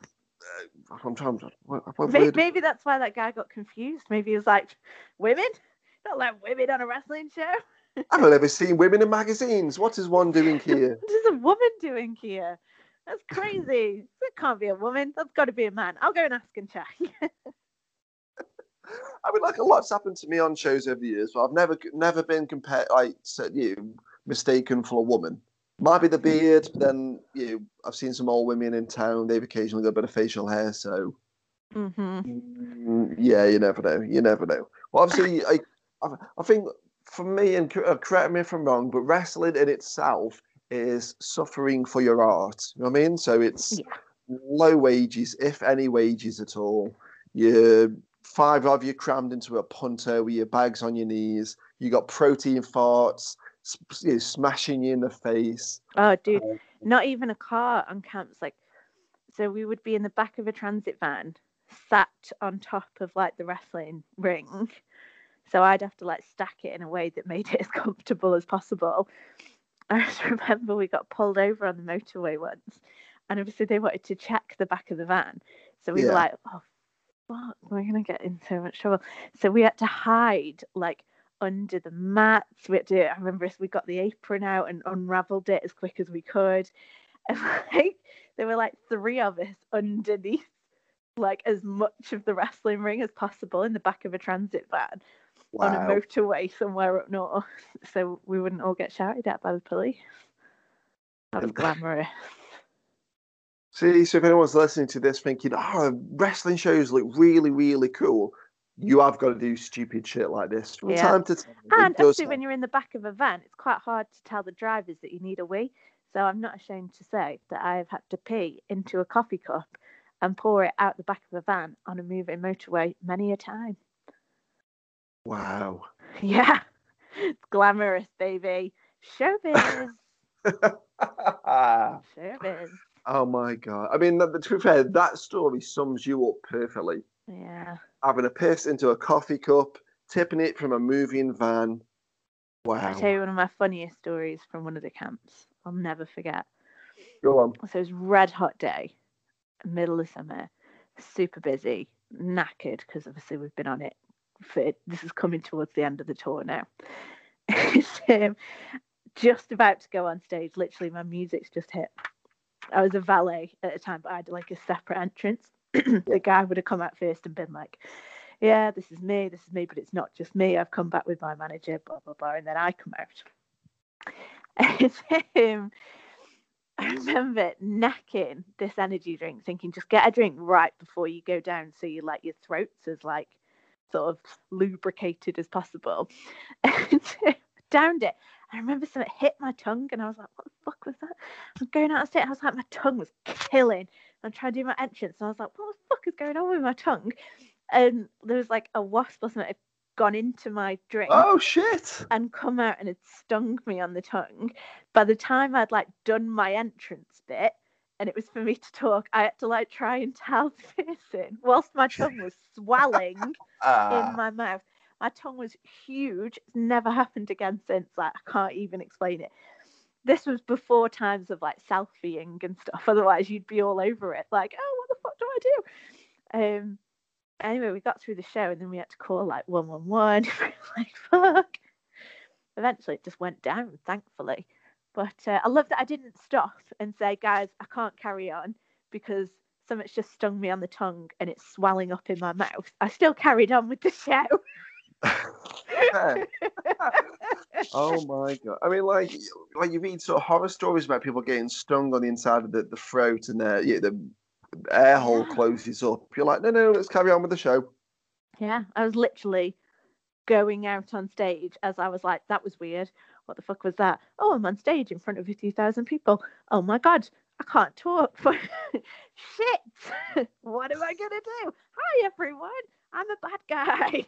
I'm trying. What maybe that's why that guy got confused. Maybe he was like, women? Not like women on a wrestling show. I've never seen women in magazines. What is one doing here? What is a woman doing here? That's crazy. That can't be a woman. That's got to be a man. I'll go and ask and check. I mean, like a lot's happened to me on shows over the years, but I've never been mistaken for a woman. Might be the beard, but then I've seen some old women in town. They've occasionally got a bit of facial hair, so yeah, you never know. Well, obviously, I think for me, and correct me if I'm wrong, but wrestling in itself is suffering for your art. You know what I mean? So it's low wages, if any wages at all. You. 5 of you crammed into a punter with your bags on your knees. You got protein farts smashing you in the face. Oh, dude, not even a car on camps. Like, so we would be in the back of a transit van, sat on top of like the wrestling ring. So I'd have to like stack it in a way that made it as comfortable as possible. I just remember we got pulled over on the motorway once, and obviously they wanted to check the back of the van. So we were like, oh, fuck, we're going to get in so much trouble. So we had to hide, like, under the mats. We had to, I remember we got the apron out and unravelled it as quick as we could. And, like, there were, like, three of us underneath, like, as much of the wrestling ring as possible in the back of a transit van. Wow. On a motorway somewhere up north, so we wouldn't all get shouted at by the police. That was glamorous. See, so if anyone's listening to this thinking, oh, wrestling shows look really, really cool, you have got to do stupid shit like this from time to time. And obviously when you're in the back of a van, it's quite hard to tell the drivers that you need a wee. So I'm not ashamed to say that I've had to pee into a coffee cup and pour it out the back of a van on a moving motorway many a time. Wow. Yeah. It's glamorous, baby. Showbiz. Showbiz. Oh, my God. I mean, to be fair, that story sums you up perfectly. Yeah. Having a piss into a coffee cup, tipping it from a moving van. Wow. I'll tell you one of my funniest stories from one of the camps. I'll never forget. Go on. So it was red hot day, middle of summer, super busy, knackered, because obviously we've been on it. This is coming towards the end of the tour now. It's just about to go on stage. Literally, my music's just hit. I was a valet at the time, but I had like a separate entrance. The guy would have come out first and been like, yeah, this is me, but it's not just me. I've come back with my manager, blah, blah, blah. And then I come out. I remember necking this energy drink, thinking just get a drink right before you go down so you like your throat's as like sort of lubricated as possible. And downed it. I remember something hit my tongue and I was like, what the fuck was that? I was going out of state. I was like, my tongue was killing. I'm trying to do my entrance. And I was like, what the fuck is going on with my tongue? And there was like a wasp or something had gone into my drink. Oh, shit. And come out and it stung me on the tongue. By the time I'd like done my entrance bit, and it was for me to talk, I had to like try and tell the person whilst my tongue was swelling in my mouth. My tongue was huge. It's never happened again since. Like I can't even explain it. This was before times of like selfieing and stuff. Otherwise, you'd be all over it. Like, oh, what the fuck do I do? Anyway, we got through the show and then we had to call like 111. Like fuck. Eventually, it just went down. Thankfully. But I love that I didn't stop and say, guys, I can't carry on because something's just stung me on the tongue and it's swelling up in my mouth. I still carried on with the show. Oh, my God. I mean, like you read sort of horror stories about people getting stung on the inside of the throat and the air hole closes up. You're like, no, let's carry on with the show. Yeah, I was literally going out on stage as I was like, that was weird. What the fuck was that? Oh, I'm on stage in front of 50,000 people. Oh, my God, I can't talk. Shit, what am I going to do? Hi, everyone. I'm a bad guy.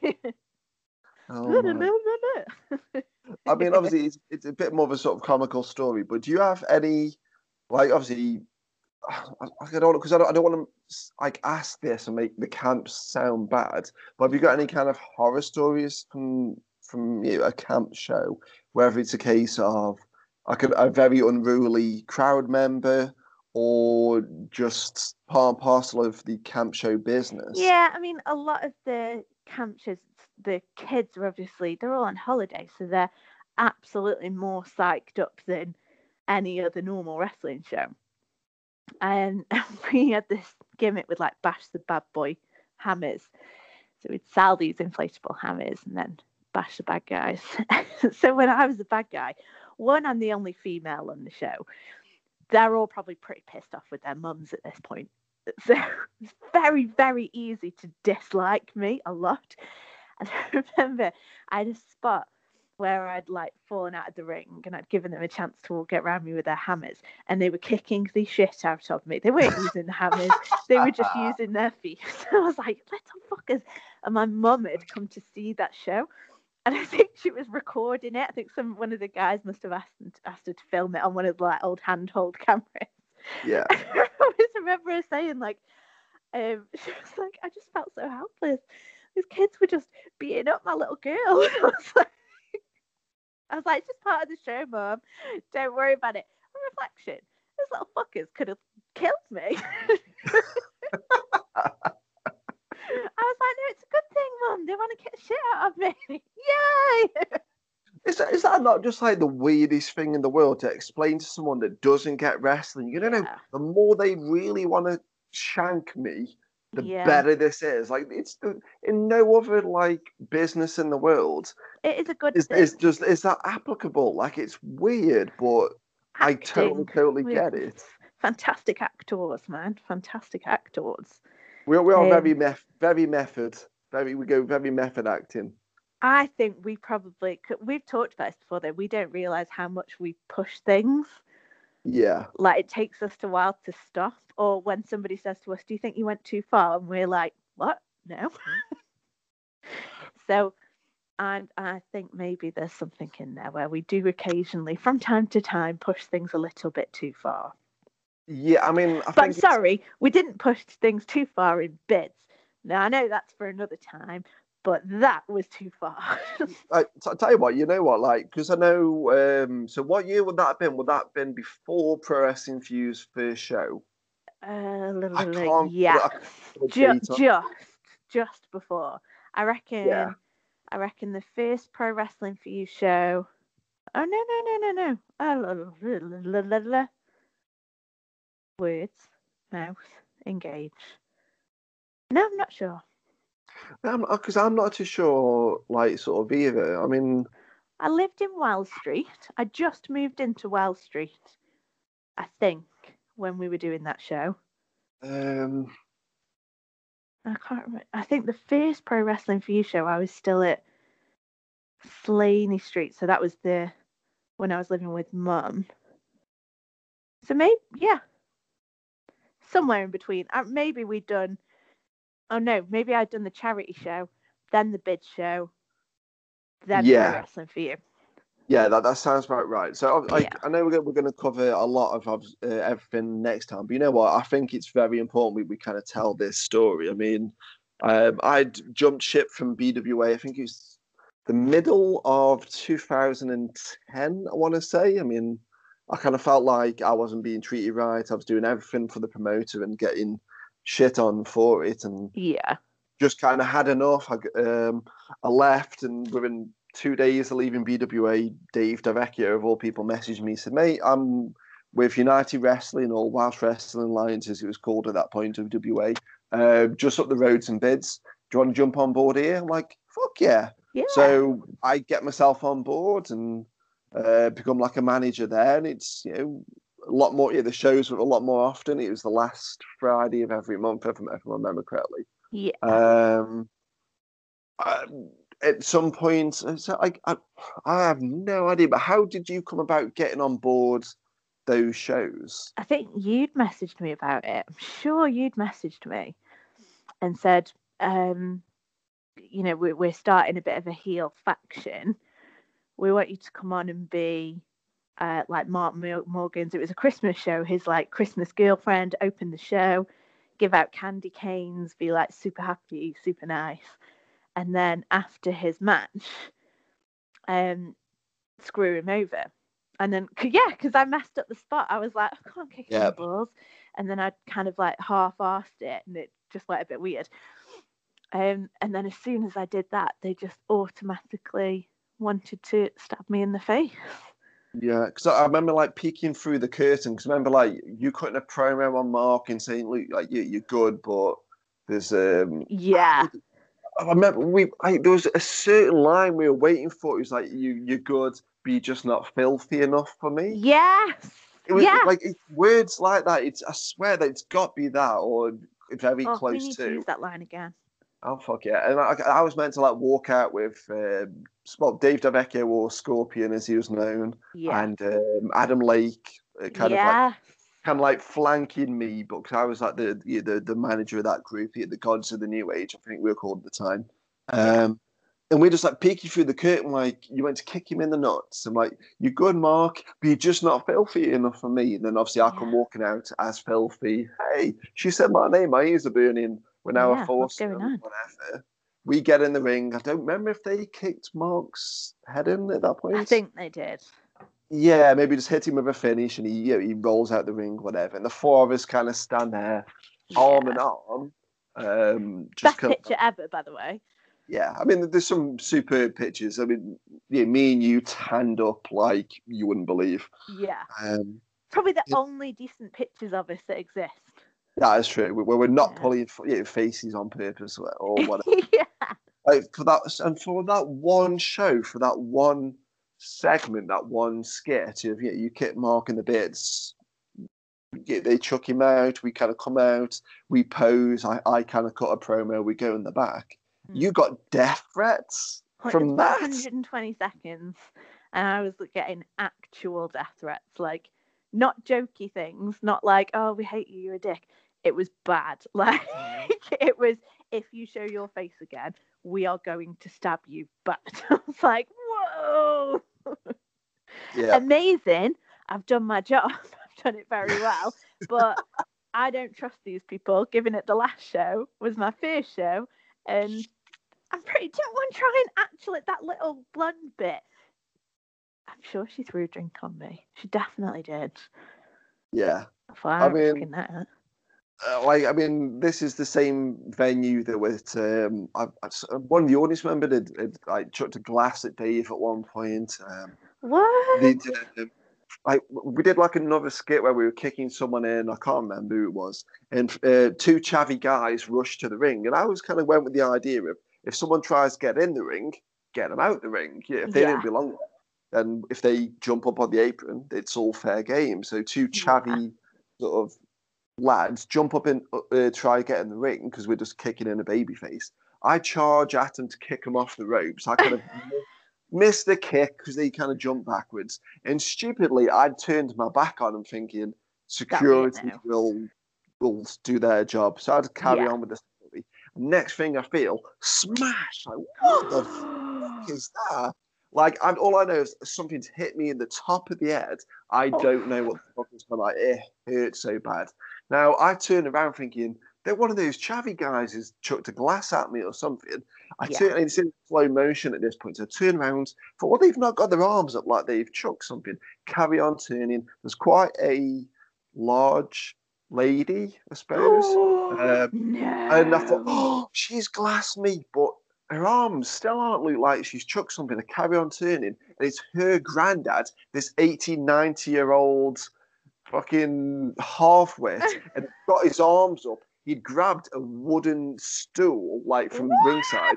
Oh, I mean, obviously, it's a bit more of a sort of comical story, but do you have any, like, obviously, I don't want to, like, ask this and make the camps sound bad, but have you got any kind of horror stories from you know, a camp show, whether it's a case of like a very unruly crowd member or just part and parcel of the camp show business? Yeah, I mean, a lot of the camp shows, the kids are obviously, they're all on holiday, so they're absolutely more psyched up than any other normal wrestling show. And we had this gimmick with like bash the bad boy hammers. So we'd sell these inflatable hammers and then bash the bad guys. So when I was the bad guy, one, I'm the only female on the show. They're all probably pretty pissed off with their mums at this point. So it's very, very easy to dislike me a lot. And I remember I had a spot where I'd like fallen out of the ring and I'd given them a chance to all get around me with their hammers and they were kicking the shit out of me. They weren't using the hammers. They were just using their feet. So I was like, little fuckers. And my mum had come to see that show. And I think she was recording it. I think one of the guys must have asked her to film it on one of the like, old handheld cameras. Yeah. I always remember her saying, like, she was like, I just felt so helpless. These kids were just beating up my little girl. I was like, I was like, it's just part of the show, Mum. Don't worry about it. On reflection, those little fuckers could have killed me. I was like, no, it's a good thing, Mum. They want to get shit out of me. Yay! Is that not just like the weirdest thing in the world to explain to someone that doesn't get wrestling? You don't know, the more they really want to shank me, the better this is. Like, it's in no other like business in the world. It is a good thing. Is that applicable? Like, it's weird, but acting, I totally get it. Fantastic actors, man. Fantastic actors. We are very method acting. I think we've talked about this before, that we don't realise how much we push things. Yeah. Like, it takes us a while to stop. Or when somebody says to us, do you think you went too far? And we're like, what? No. So I think maybe there's something in there where we do occasionally, from time to time, push things a little bit too far. Yeah, I mean... we didn't push things too far in bits. Now, I know that's for another time, but that was too far. I tell you know what, like, because I know, so what year would that have been? Would that have been before Pro Wrestling View's first show? Just before. I reckon, the first Pro Wrestling View show, words, mouth, engage. No, I'm not sure. Because I'm not too sure, like, sort of either. I mean, I lived in Wild Street. I just moved into Wild Street, I think, when we were doing that show. I can't remember. I think the first Pro Wrestling For You show, I was still at Slaney Street. So that was when I was living with Mum. So maybe, somewhere in between. Maybe we'd done. Oh no, maybe I'd done the charity show, then the bid show, then the wrestling for you. Yeah, that sounds about right. So I know we're going to cover a lot of everything next time, but you know what? I think it's very important we kind of tell this story. I mean, I'd jumped ship from BWA, I think it was the middle of 2010, I want to say. I mean, I kind of felt like I wasn't being treated right. I was doing everything for the promoter and getting shit on for it, and just kind of had enough. I left, and within 2 days of leaving BWA, Dave Dereccio of all people messaged me, said, mate, I'm with United Wrestling, or Welsh Wrestling Alliance as it was called at that point of WA, just up the roads and bids, do you want to jump on board here? I'm like, fuck yeah. So I get myself on board and become like a manager there, and it's, you know, a lot more, the shows were a lot more often. It was the last Friday of every month, if I remember correctly. Yeah. At some point, so I have no idea, but how did you come about getting on board those shows? I think you'd messaged me about it. I'm sure you'd messaged me and said, you know, we're starting a bit of a heel faction. We want you to come on and be... like Martin Morgan's, it was a Christmas show. His like Christmas girlfriend opened the show, give out candy canes, be like super happy, super nice. And then after his match, screw him over. And then, because I messed up the spot. I was like, I can't kick any balls. And then I kind of like half-assed it and it just went a bit weird. And then as soon as I did that, they just automatically wanted to stab me in the face. Yeah, because I remember like peeking through the curtain. Because I remember like you cutting a promo on Mark and saying, "Look, like you're good, but there's I remember there was a certain line we were waiting for. It was like, "You're good, but you're just not filthy enough for me." Yes. It was like it's words like that. I swear that it's got to be that, or very close we need to use that line again. Oh, fuck yeah. And I was meant to, like, walk out with Dave Dereccio, or Scorpion, as he was known, and Adam Lake kind of like flanking me, but cause I was, like, the manager of that group, the Gods of the New Age, I think we were called at the time. And we're just, like, peeking through the curtain, like, you went to kick him in the nuts. I'm like, you're good, Mark, but you're just not filthy enough for me. And then, obviously, I come walking out as filthy. Hey, she said my name, my ears are burning. We're now a force. We get in the ring. I don't remember if they kicked Mark's head in at that point. I think they did. Yeah, maybe just hit him with a finish, and he, you know, he rolls out the ring, whatever. And the four of us kind of stand there, arm in arm. Best picture ever, by the way. Yeah, I mean, there's some superb pictures. I mean, yeah, me and you tanned up like you wouldn't believe. Yeah. Probably the only decent pictures of us that exist. That is true. We're not pulling faces on purpose or whatever. Yeah. Like for that, and for that one show, for that one segment, that one skit, you keep marking the bits. They chuck him out. We kind of come out. We pose. I kind of cut a promo. We go in the back. You got death threats from that? 120 seconds. And I was getting actual death threats, like not jokey things, not like, oh, we hate you, you're a dick. It was bad. Like, it was, if you show your face again, we are going to stab you. But I was like, whoa. Yeah. Amazing. I've done my job. I've done it very well. But I don't trust these people. Given it the last show was my first show. And I'm pretty don't trying actually that little blonde bit. I'm sure she threw a drink on me. She definitely did. Yeah. I mean, this is the same venue that with one of the audience members had like chucked a glass at Dave at one point. What? We did like another skit where we were kicking someone in. I can't remember who it was. And two chavvy guys rushed to the ring. And I always kind of went with the idea of, if someone tries to get in the ring, get them out the ring. Yeah, if they didn't belong, then if they jump up on the apron, it's all fair game. So two chavvy sort of lads jump up and try to get in the ring because we're just kicking in a baby face. I charge at them to kick them off the ropes. I kind of... missed the kick because they kind of jumped backwards, and stupidly I turned my back on them, thinking security will do their job. So I'd carry on with the story. Next thing I feel, smash! Like, what the fuck is that? Like, and all I know is something's hit me in the top of the head. I don't know what the fuck is going on. It hurts so bad. Now I turn around thinking that one of those chavvy guys has chucked a glass at me or something. I turn, it's in slow motion at this point. So I turn around. For what they've not got their arms up like they've chucked something. Carry on turning. There's quite a large lady, I suppose. And I thought, she's glassed me, but her arms still aren't look like she's chucked something. I carry on turning, and it's her granddad, this 80, 90-year-old fucking half-wit, and got his arms up. He'd grabbed a wooden stool, like from ringside,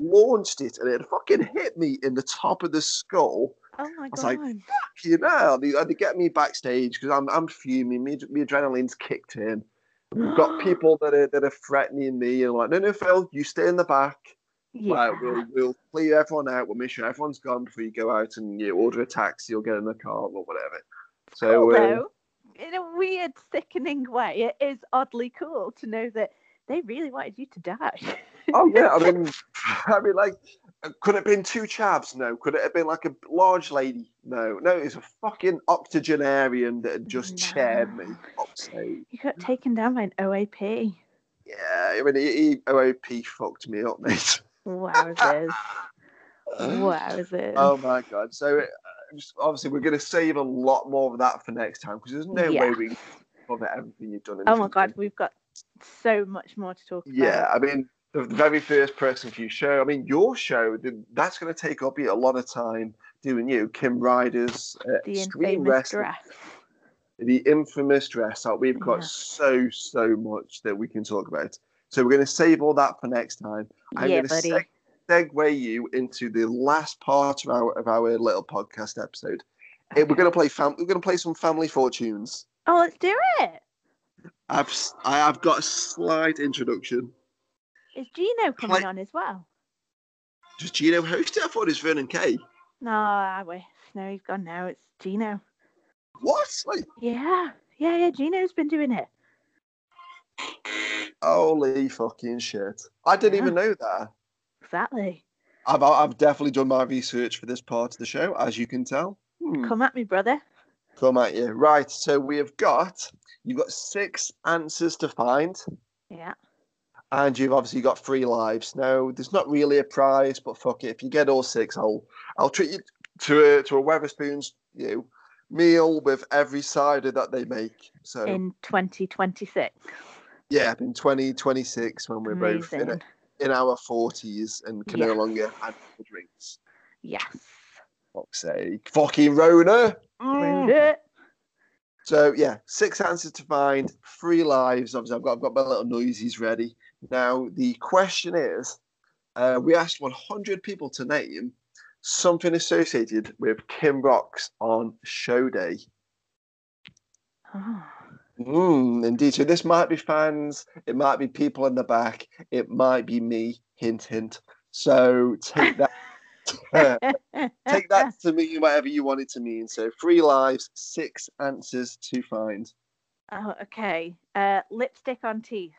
launched it, and it fucking hit me in the top of the skull. Oh my god! I was like, "Fuck you now!" They had to get me backstage because I'm fuming. My adrenaline's kicked in. We've got people that are threatening me and like, "No, Phil, you stay in the back. Yeah. Like, we'll clear everyone out. We'll make sure everyone's gone before you go out and you order a taxi or get in the car or whatever." So. In a weird, sickening way, it is oddly cool to know that they really wanted you to die. Oh yeah, I mean, like, could it have been two chavs? No. Could it have been like a large lady? No. No, it's a fucking octogenarian that had just chaired me. You got taken down by an OAP. Yeah, I mean, OAP fucked me up, mate. Wowzers. Oh my god. So. Obviously, we're going to save a lot more of that for next time because there's no way we can cover everything you've done. Oh my god, we've got so much more to talk about. Yeah, I mean, the very first Press and View show. I mean, your show, that's going to take up a lot of time doing you, Kim Ryder's Extreme Wrestling. The infamous dress. We've got so much that we can talk about. So we're going to save all that for next time. I'm going to segue you into the last part of our little podcast episode. Okay. We're going to play some Family Fortunes. Oh, let's do it. I've got a slight introduction. Is Gino coming on as well? Does Gino host it? I thought it was Vernon Kay. No, I wish. No, he's gone now. It's Gino. What? Like... Yeah. Gino's been doing it. Holy fucking shit! I didn't even know that. Exactly. I've definitely done my research for this part of the show, as you can tell. Come at me, brother. Come at you. Right, so you've got 6 answers to find. Yeah. and you've obviously got 3 lives. Now, there's not really a prize, but fuck it. If you get all 6, I'll treat you to a Wetherspoons meal with every cider that they make. So in 2026. Yeah, in 2026 when we're amazing. Both in our 40s and can no longer have drinks. Yes. Fuck's sake. Fucking Rona. Rona. So, yeah, 6 answers to find, 3 lives. Obviously, I've got my little noisies ready. Now, the question is, we asked 100 people to name something associated with Kim Roxx on show day. Oh. Indeed. So this might be fans. It might be people in the back. It might be me. Hint, hint. So take that. Take that to mean whatever you want it to mean. So 3 lives, 6 answers to find. Oh, okay. Lipstick on teeth.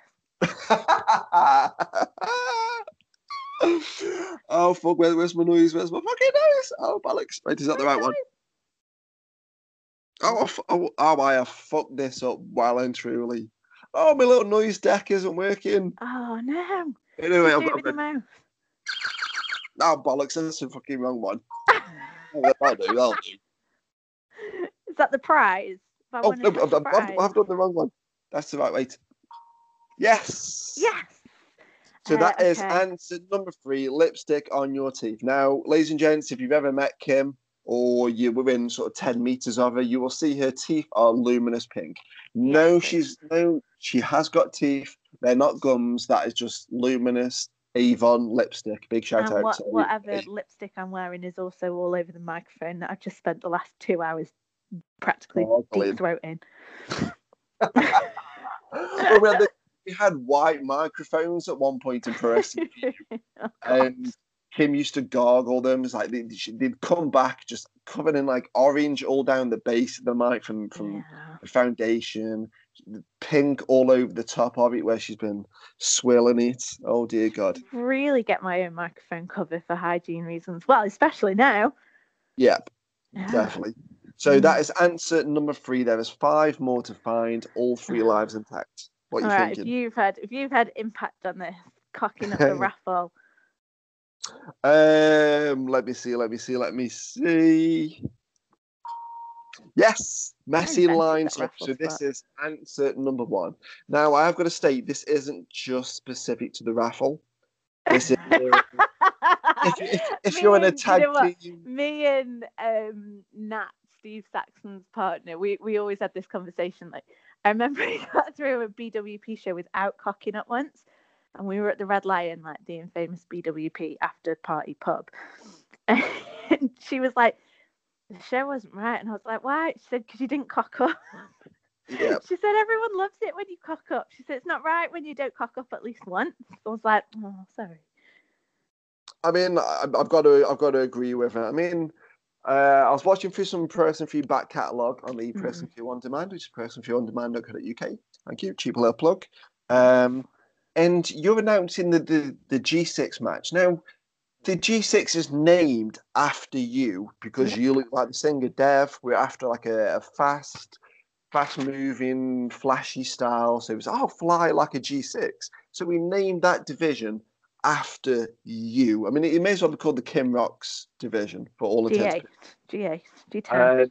Oh, fuck. Where's my noise? Where's my fucking noise? Oh, bollocks. Wait, is that the right one? Oh, I have fucked this up well and truly. Oh, my little noise deck isn't working. Oh, no. Anyway, I've got my mouth. Oh, bollocks, that's the fucking wrong one. I'll do. Is that the prize? Oh, no, I've done the wrong one. That's the right way. Yes. Yes. So that is answer number 3, lipstick on your teeth. Now, ladies and gents, if you've ever met Kim or you were within sort of 10 metres of her, you will see her teeth are luminous pink. No, she has got teeth. They're not gums. That is just luminous Avon lipstick. Big shout out to whatever lipstick I'm wearing is also all over the microphone that I've just spent the last 2 hours practically deep throating. Well, we had white microphones at one point in Press and View. Kim used to gargle them. It's like they'd come back just covered in like orange all down the base of the mic from the foundation. Pink all over the top of it where she's been swirling it. Oh dear God! Really get my own microphone cover for hygiene reasons. Well, especially now. Yep, definitely. So that is answer number 3. There is 5 more to find. All 3 lives intact. What are you thinking? If you've had impact on this, cocking up the raffle. Let me see. Yes, messy lines up. So this is answer number 1. Now, I have got to state, this isn't just specific to the raffle. This is, if you're in a tag team... Me and Nat, Steve Saxon's partner, we always had this conversation. Like, I remember he got through a BWP show without cocking up once, and we were at the Red Lion, like the infamous BWP after-party pub. And she was like, the show wasn't right, and I was like, why? She said, because you didn't cock up. Yep. She said, everyone loves it when you cock up. She said, it's not right when you don't cock up at least once. I was like, oh, sorry. I mean, I've got to agree with her. I mean, I was watching through some Press and View back catalogue on the Press and View On Demand, which is pressandviewondemand.co.uk. Thank you, cheap little plug. And you're announcing the G6 match. Now, the G6 is named after you because you look like the singer Dev. We're after like a fast-moving, flashy style. So it was, oh, fly like a G6. So we named that division after you. I mean, it may as well be called the Kim Roxx division for all intents. G8, G10.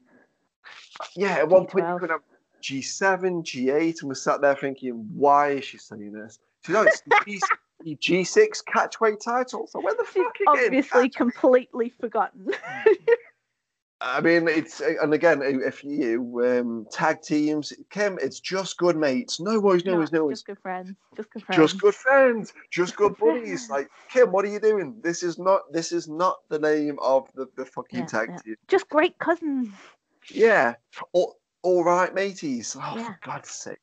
Yeah, at one point you could have G7, G8, and we sat there thinking, why is she saying this? You know, it's G6. G6 catchweight title. So where the fuck again? Obviously, completely forgotten. I mean, it's and again, if you tag teams, Kim, it's just good mates. No worries. Just good friends. Just good buddies. Like Kim, what are you doing? This is not the name of the fucking tag team. Just great cousins. Yeah. All right, mateys. Oh, for God's sake.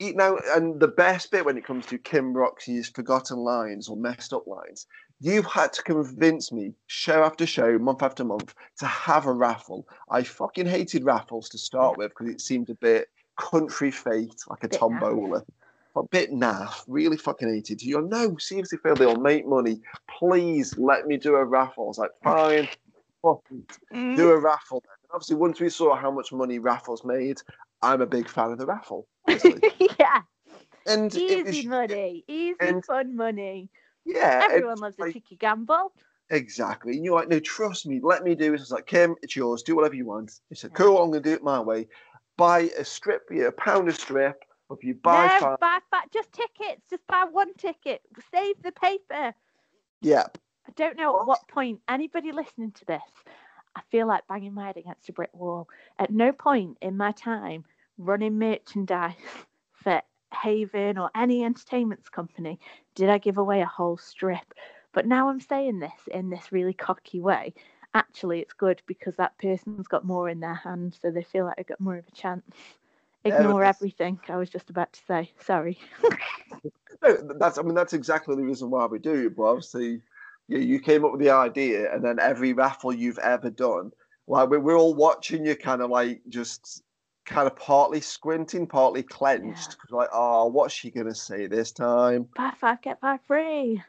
Now, and the best bit when it comes to Kim Roxx's forgotten lines or messed up lines, you had to convince me show after show, month after month, to have a raffle. I fucking hated raffles to start with because it seemed a bit country fate, like a tombola. A bit naff, really fucking hated. You're no, seriously, Phil, they'll make money. Please let me do a raffle. It's like, fine, fuck it. Do a raffle. And obviously, once we saw how much money raffles made, I'm a big fan of the raffle. Yeah, And easy fun money. Yeah. Everyone loves a cheeky gamble. Exactly. And you're like, no, trust me, let me do it. I was like, Kym, it's yours. Do whatever you want. He said, cool, I'm going to do it my way. Buy a strip, you know, a pound a strip. If you buy, no, five... buy just tickets. Just buy one ticket. Save the paper. Yeah. I don't know at what point, anybody listening to this, I feel like banging my head against a brick wall. At no point in my time running merchandise for Haven or any entertainment company did I give away a whole strip. But now I'm saying this in this really cocky way. Actually, it's good because that person's got more in their hand, so they feel like they've got more of a chance. Ignore everything I was just about to say. Sorry. No, that's exactly the reason why we do. But obviously, you came up with the idea, and then every raffle you've ever done, like we're all watching you, kind of like just kind of partly squinting, partly clenched, because like, oh, what's she gonna say this time? Buy five, get five free.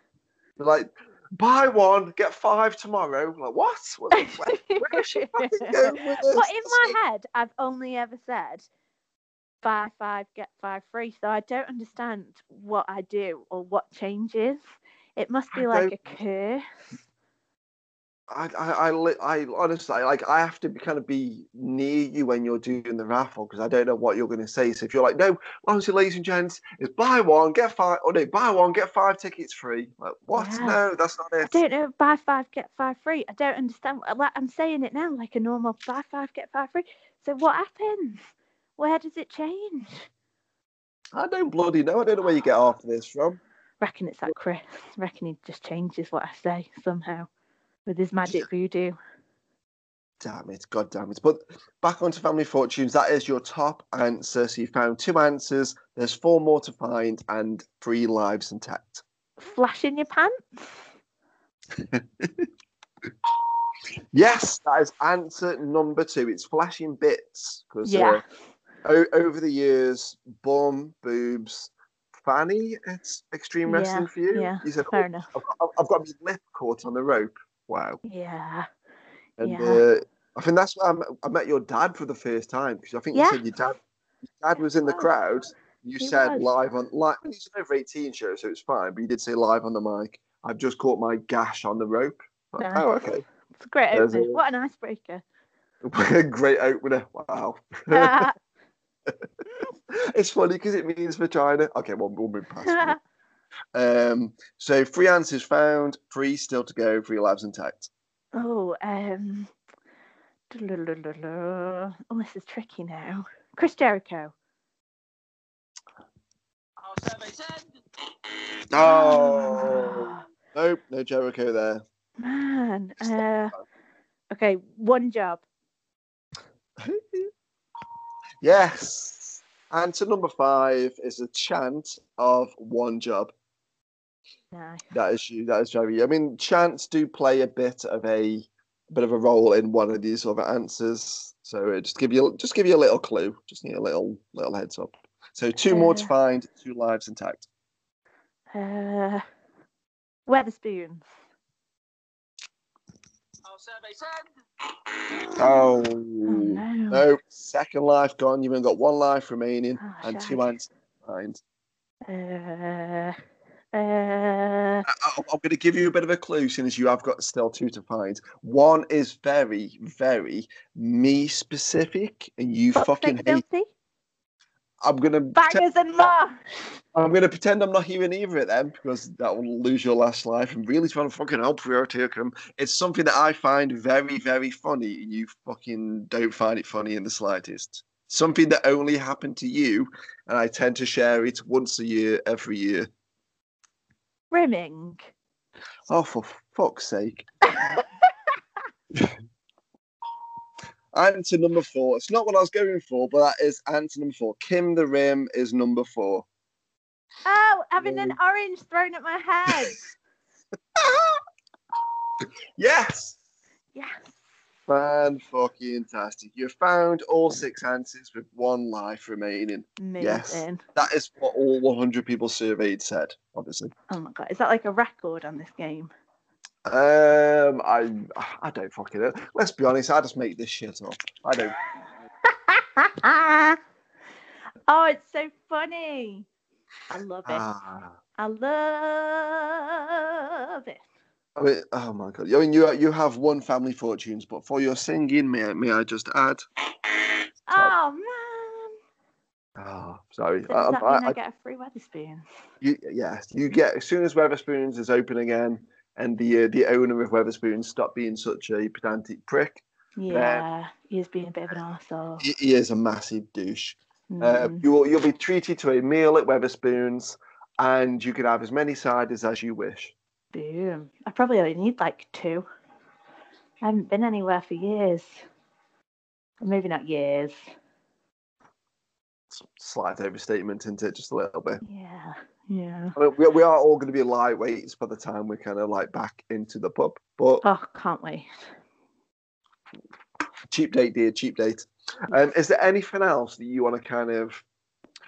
Like, buy one, get five tomorrow. Like, what? Where should I go with this? But in my head, I've only ever said buy five, get five free. So I don't understand what I do or what changes. It must be like a curse. I honestly, like, I have to kind of be near you when you're doing the raffle because I don't know what you're going to say. So if you're like, no, honestly, ladies and gents, it's buy one, get five. Or no, buy one, get five tickets free. Like, what? Yeah. No, that's not it. I don't know. Buy five, get five free. I don't understand. I'm saying it now like a normal buy five, get five free. So what happens? Where does it change? I don't bloody know. I don't know where you get half of this from. Reckon it's that Chris. Reckon he just changes what I say somehow with his magic voodoo. Damn it. God damn it. But back onto Family Fortunes. That is your top answer. So you found two answers. There's four more to find and 3 lives intact. Flash in your pants? Yes, that is answer number 2. It's flashing bits. Yeah. Over the years, bum, boobs, fanny, it's extreme wrestling for you. Yeah, you said, fair enough. I've got my lip caught on the rope. Wow. Yeah. And I think that's why I met your dad for the first time, because I think you said your dad was in the crowd. You said live on, like, he's an over 18 show, so it's fine, but you did say live on the mic, I've just caught my gash on the rope. Like, oh, okay. It's a great opener. What an icebreaker. Great opener. Wow. It's funny because it means vagina. Okay, we'll move past it. So 3 answers found, 3 still to go, 3 lives intact. Oh, this is tricky now. Chris Jericho. Oh, nope, no Jericho there. Man. Okay, one job. Yes. Answer number 5 is a chant of one job. Nice. That is you. That is Jerry. I mean, chants do play a bit of a role in one of these other answers. So it just give you a little clue. Just need a little heads up. So 2 more to find, 2 lives intact. Wetherspoons. Oh no. Second life gone. You've only got 1 life remaining and 2 hands behind. I'm going to give you a bit of a clue, seeing as you have got still 2 to find. 1 is very, very me specific, and you fucking hate. I'm going to bangers and Marsh. I'm going to pretend I'm not hearing either of them because that will lose your last life. I'm really trying to fucking help you take them. It's something that I find very, very funny, and you fucking don't find it funny in the slightest. Something that only happened to you, and I tend to share it once a year, every year. Rimming. Oh, for fuck's sake. Answer number 4. It's not what I was going for, but that is answer number 4. Kym the Rim is number 4. Oh, having an orange thrown at my head. Yes. Yes. Fan-fucking-tastic. You've found all 6 answers with 1 life remaining. Amazing. Yes. That is what all 100 people surveyed said, obviously. Oh, my God. Is that like a record on this game? I don't fucking know. Let's be honest, I just make this shit up. I don't. Oh, it's so funny. I love it. I love it. I mean, oh my God! I mean, you have won Family Fortunes, but for your singing, may I just add? Oh man! Oh, sorry. Does that mean I get a free Wetherspoons? Yes, you get as soon as Wetherspoons is open again, and the owner of Wetherspoons stopped being such a pedantic prick. Yeah, he is being a bit of an arsehole. He is a massive douche. You'll be treated to a meal at Wetherspoons, and you can have as many ciders as you wish. Boom. I probably only need like two. I haven't been anywhere for years. Maybe not years. Slight overstatement, isn't it? Just a little bit. Yeah, yeah. I mean, we are all going to be lightweights by the time we're kind of like back into the pub. But oh, can't wait. Cheap date, dear, cheap date. Is there anything else that you want to kind of...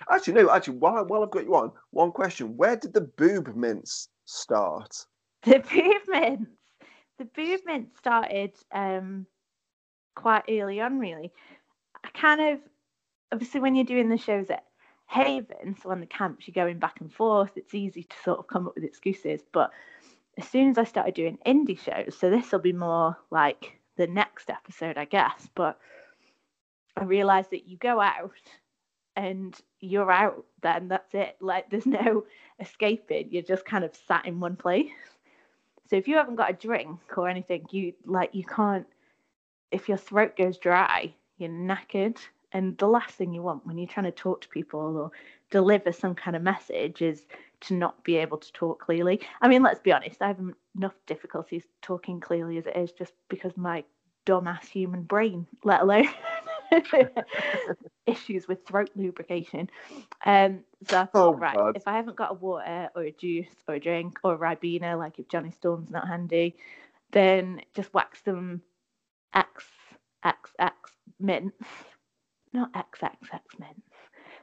Actually, no, actually, while I've got you on, one question. Where did the boob mints start? The boob mints started quite early on, really. I kind of... Obviously, when you're doing the shows at Haven, so on the camps, you're going back and forth. It's easy to sort of come up with excuses. But as soon as I started doing indie shows, so this will be more like the next episode, I guess, but... I realised that you go out and you're out then, that's it. Like, there's no escaping. You're just kind of sat in one place. So if you haven't got a drink or anything, you can't, if your throat goes dry, you're knackered. And the last thing you want when you're trying to talk to people or deliver some kind of message is to not be able to talk clearly. I mean, let's be honest, I have enough difficulties talking clearly as it is just because my dumbass human brain, let alone... issues with throat lubrication. So I thought, God. If I haven't got a water or a juice or a drink or a Ribena, like if Johnny Storm's not handy, then just whack some XXX mints. Not XXX mints.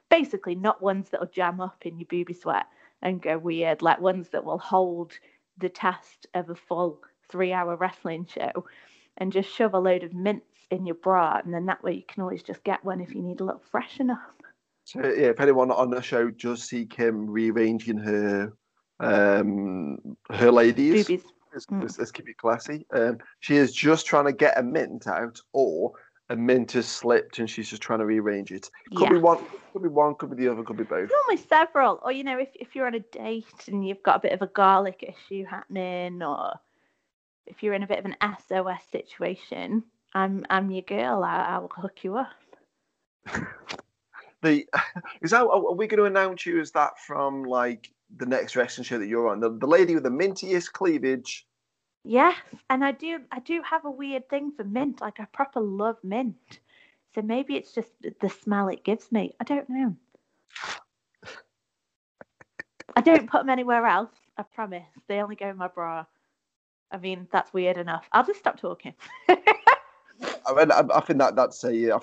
Basically, not ones that'll jam up in your booby sweat and go weird, like ones that will hold the test of a full 3-hour wrestling show, and just shove a load of mints in your bra, and then that way you can always just get one if you need a little freshen up. So yeah, if anyone on the show does see Kim rearranging her her ladies, let's keep it classy. She is just trying to get a mint out, or a mint has slipped and she's just trying to rearrange it. Could be one, could be the other, could be both. Normally several. Or you know, if you're on a date and you've got a bit of a garlic issue happening, or if you're in a bit of an SOS situation, I'm your girl. I will hook you up. Are we going to announce you as that from like the next wrestling show that you're on? The lady with the mintiest cleavage. Yes, and I do have a weird thing for mint. Like I proper love mint. So maybe it's just the smell it gives me. I don't know. I don't put them anywhere else. I promise. They only go in my bra. I mean, that's weird enough. I'll just stop talking. I think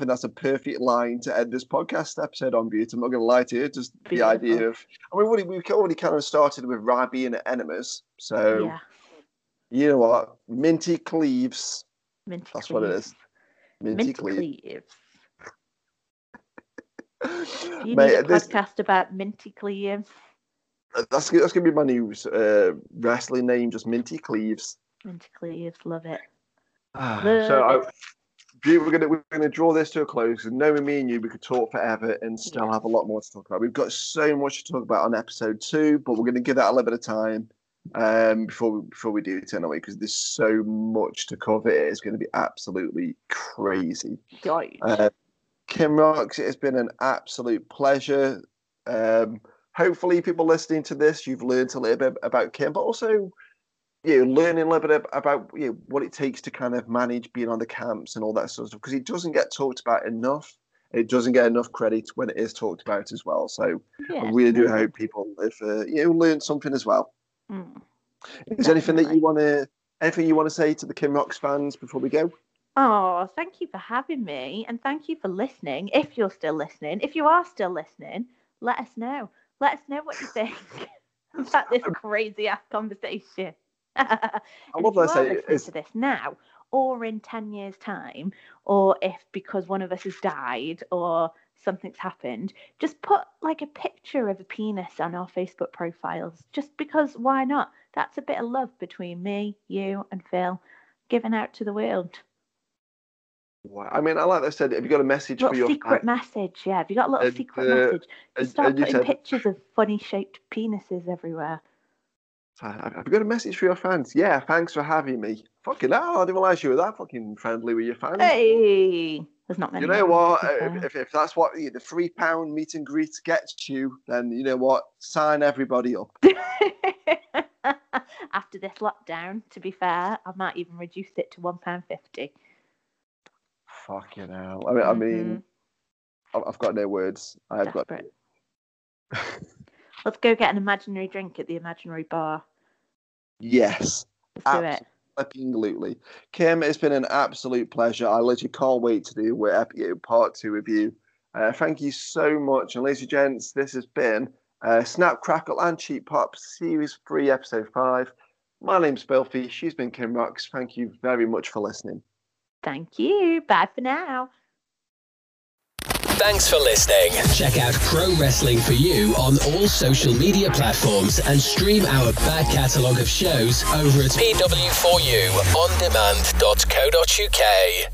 that's a perfect line to end this podcast episode on, Beauty. I'm not going to lie to you. Just beautiful. The idea of, I mean, we already kind of started with Rabbi and enemas. So, yeah. You know what? Minty cleaves. Minty that's cleaves. What it is. Minty cleaves. You mate, need a podcast about minty cleaves. That's going to be my new wrestling name, just Minty Cleaves. Minty Cleaves, love it. We're going to draw this to a close. Knowing me and you, we could talk forever and still have a lot more to talk about. We've got so much to talk about on episode 2, but we're going to give that a little bit of time before we do turn away, because there's so much to cover. It's going to be absolutely crazy. Kim Roxx, it's been an absolute pleasure. Hopefully, people listening to this, you've learned a little bit about Kim, but also. Learning a little bit about what it takes to kind of manage being on the camps and all that sort of stuff, because it doesn't get talked about enough. It doesn't get enough credit when it is talked about as well. So I really do hope people learn something as well. Is there anything that you want to say to the Kim Roxx fans before we go? Oh, thank you for having me, and thank you for listening. If you're still listening, let us know. Let us know what you think about this crazy ass conversation. I love that. Listen to this now, or in 10 years' time, or if because one of us has died, or something's happened, just put like a picture of a penis on our Facebook profiles, just because why not? That's a bit of love between me, you and Phil, giving out to the world. Wow. I mean, I like that. I said, have you got a message for your secret message? Yeah, have you got a little secret message? Start putting pictures of funny shaped penises everywhere. Have you got a message for your fans? Yeah, thanks for having me. Fucking hell, I didn't realise you were that fucking friendly with your fans. Hey, there's not many. You know what? If that's what the £3 meet and greet gets you, then you know what? Sign everybody up. After this lockdown, to be fair, I might even reduce it to £1.50. Fucking hell. I mean, I've got no words. I've got. Let's go get an imaginary drink at the imaginary bar. Yes. Let's do it. Kym, it's been an absolute pleasure. I literally can't wait to do part two with you. Thank you so much. And ladies and gents, this has been Snap, Crackle and Cheap Pop Series 3, Episode 5. My name's Bilfy. She's been Kim Roxx. Thank you very much for listening. Thank you. Bye for now. Thanks for listening. Check out Pro Wrestling For You on all social media platforms and stream our back catalogue of shows over at pw4uondemand.co.uk.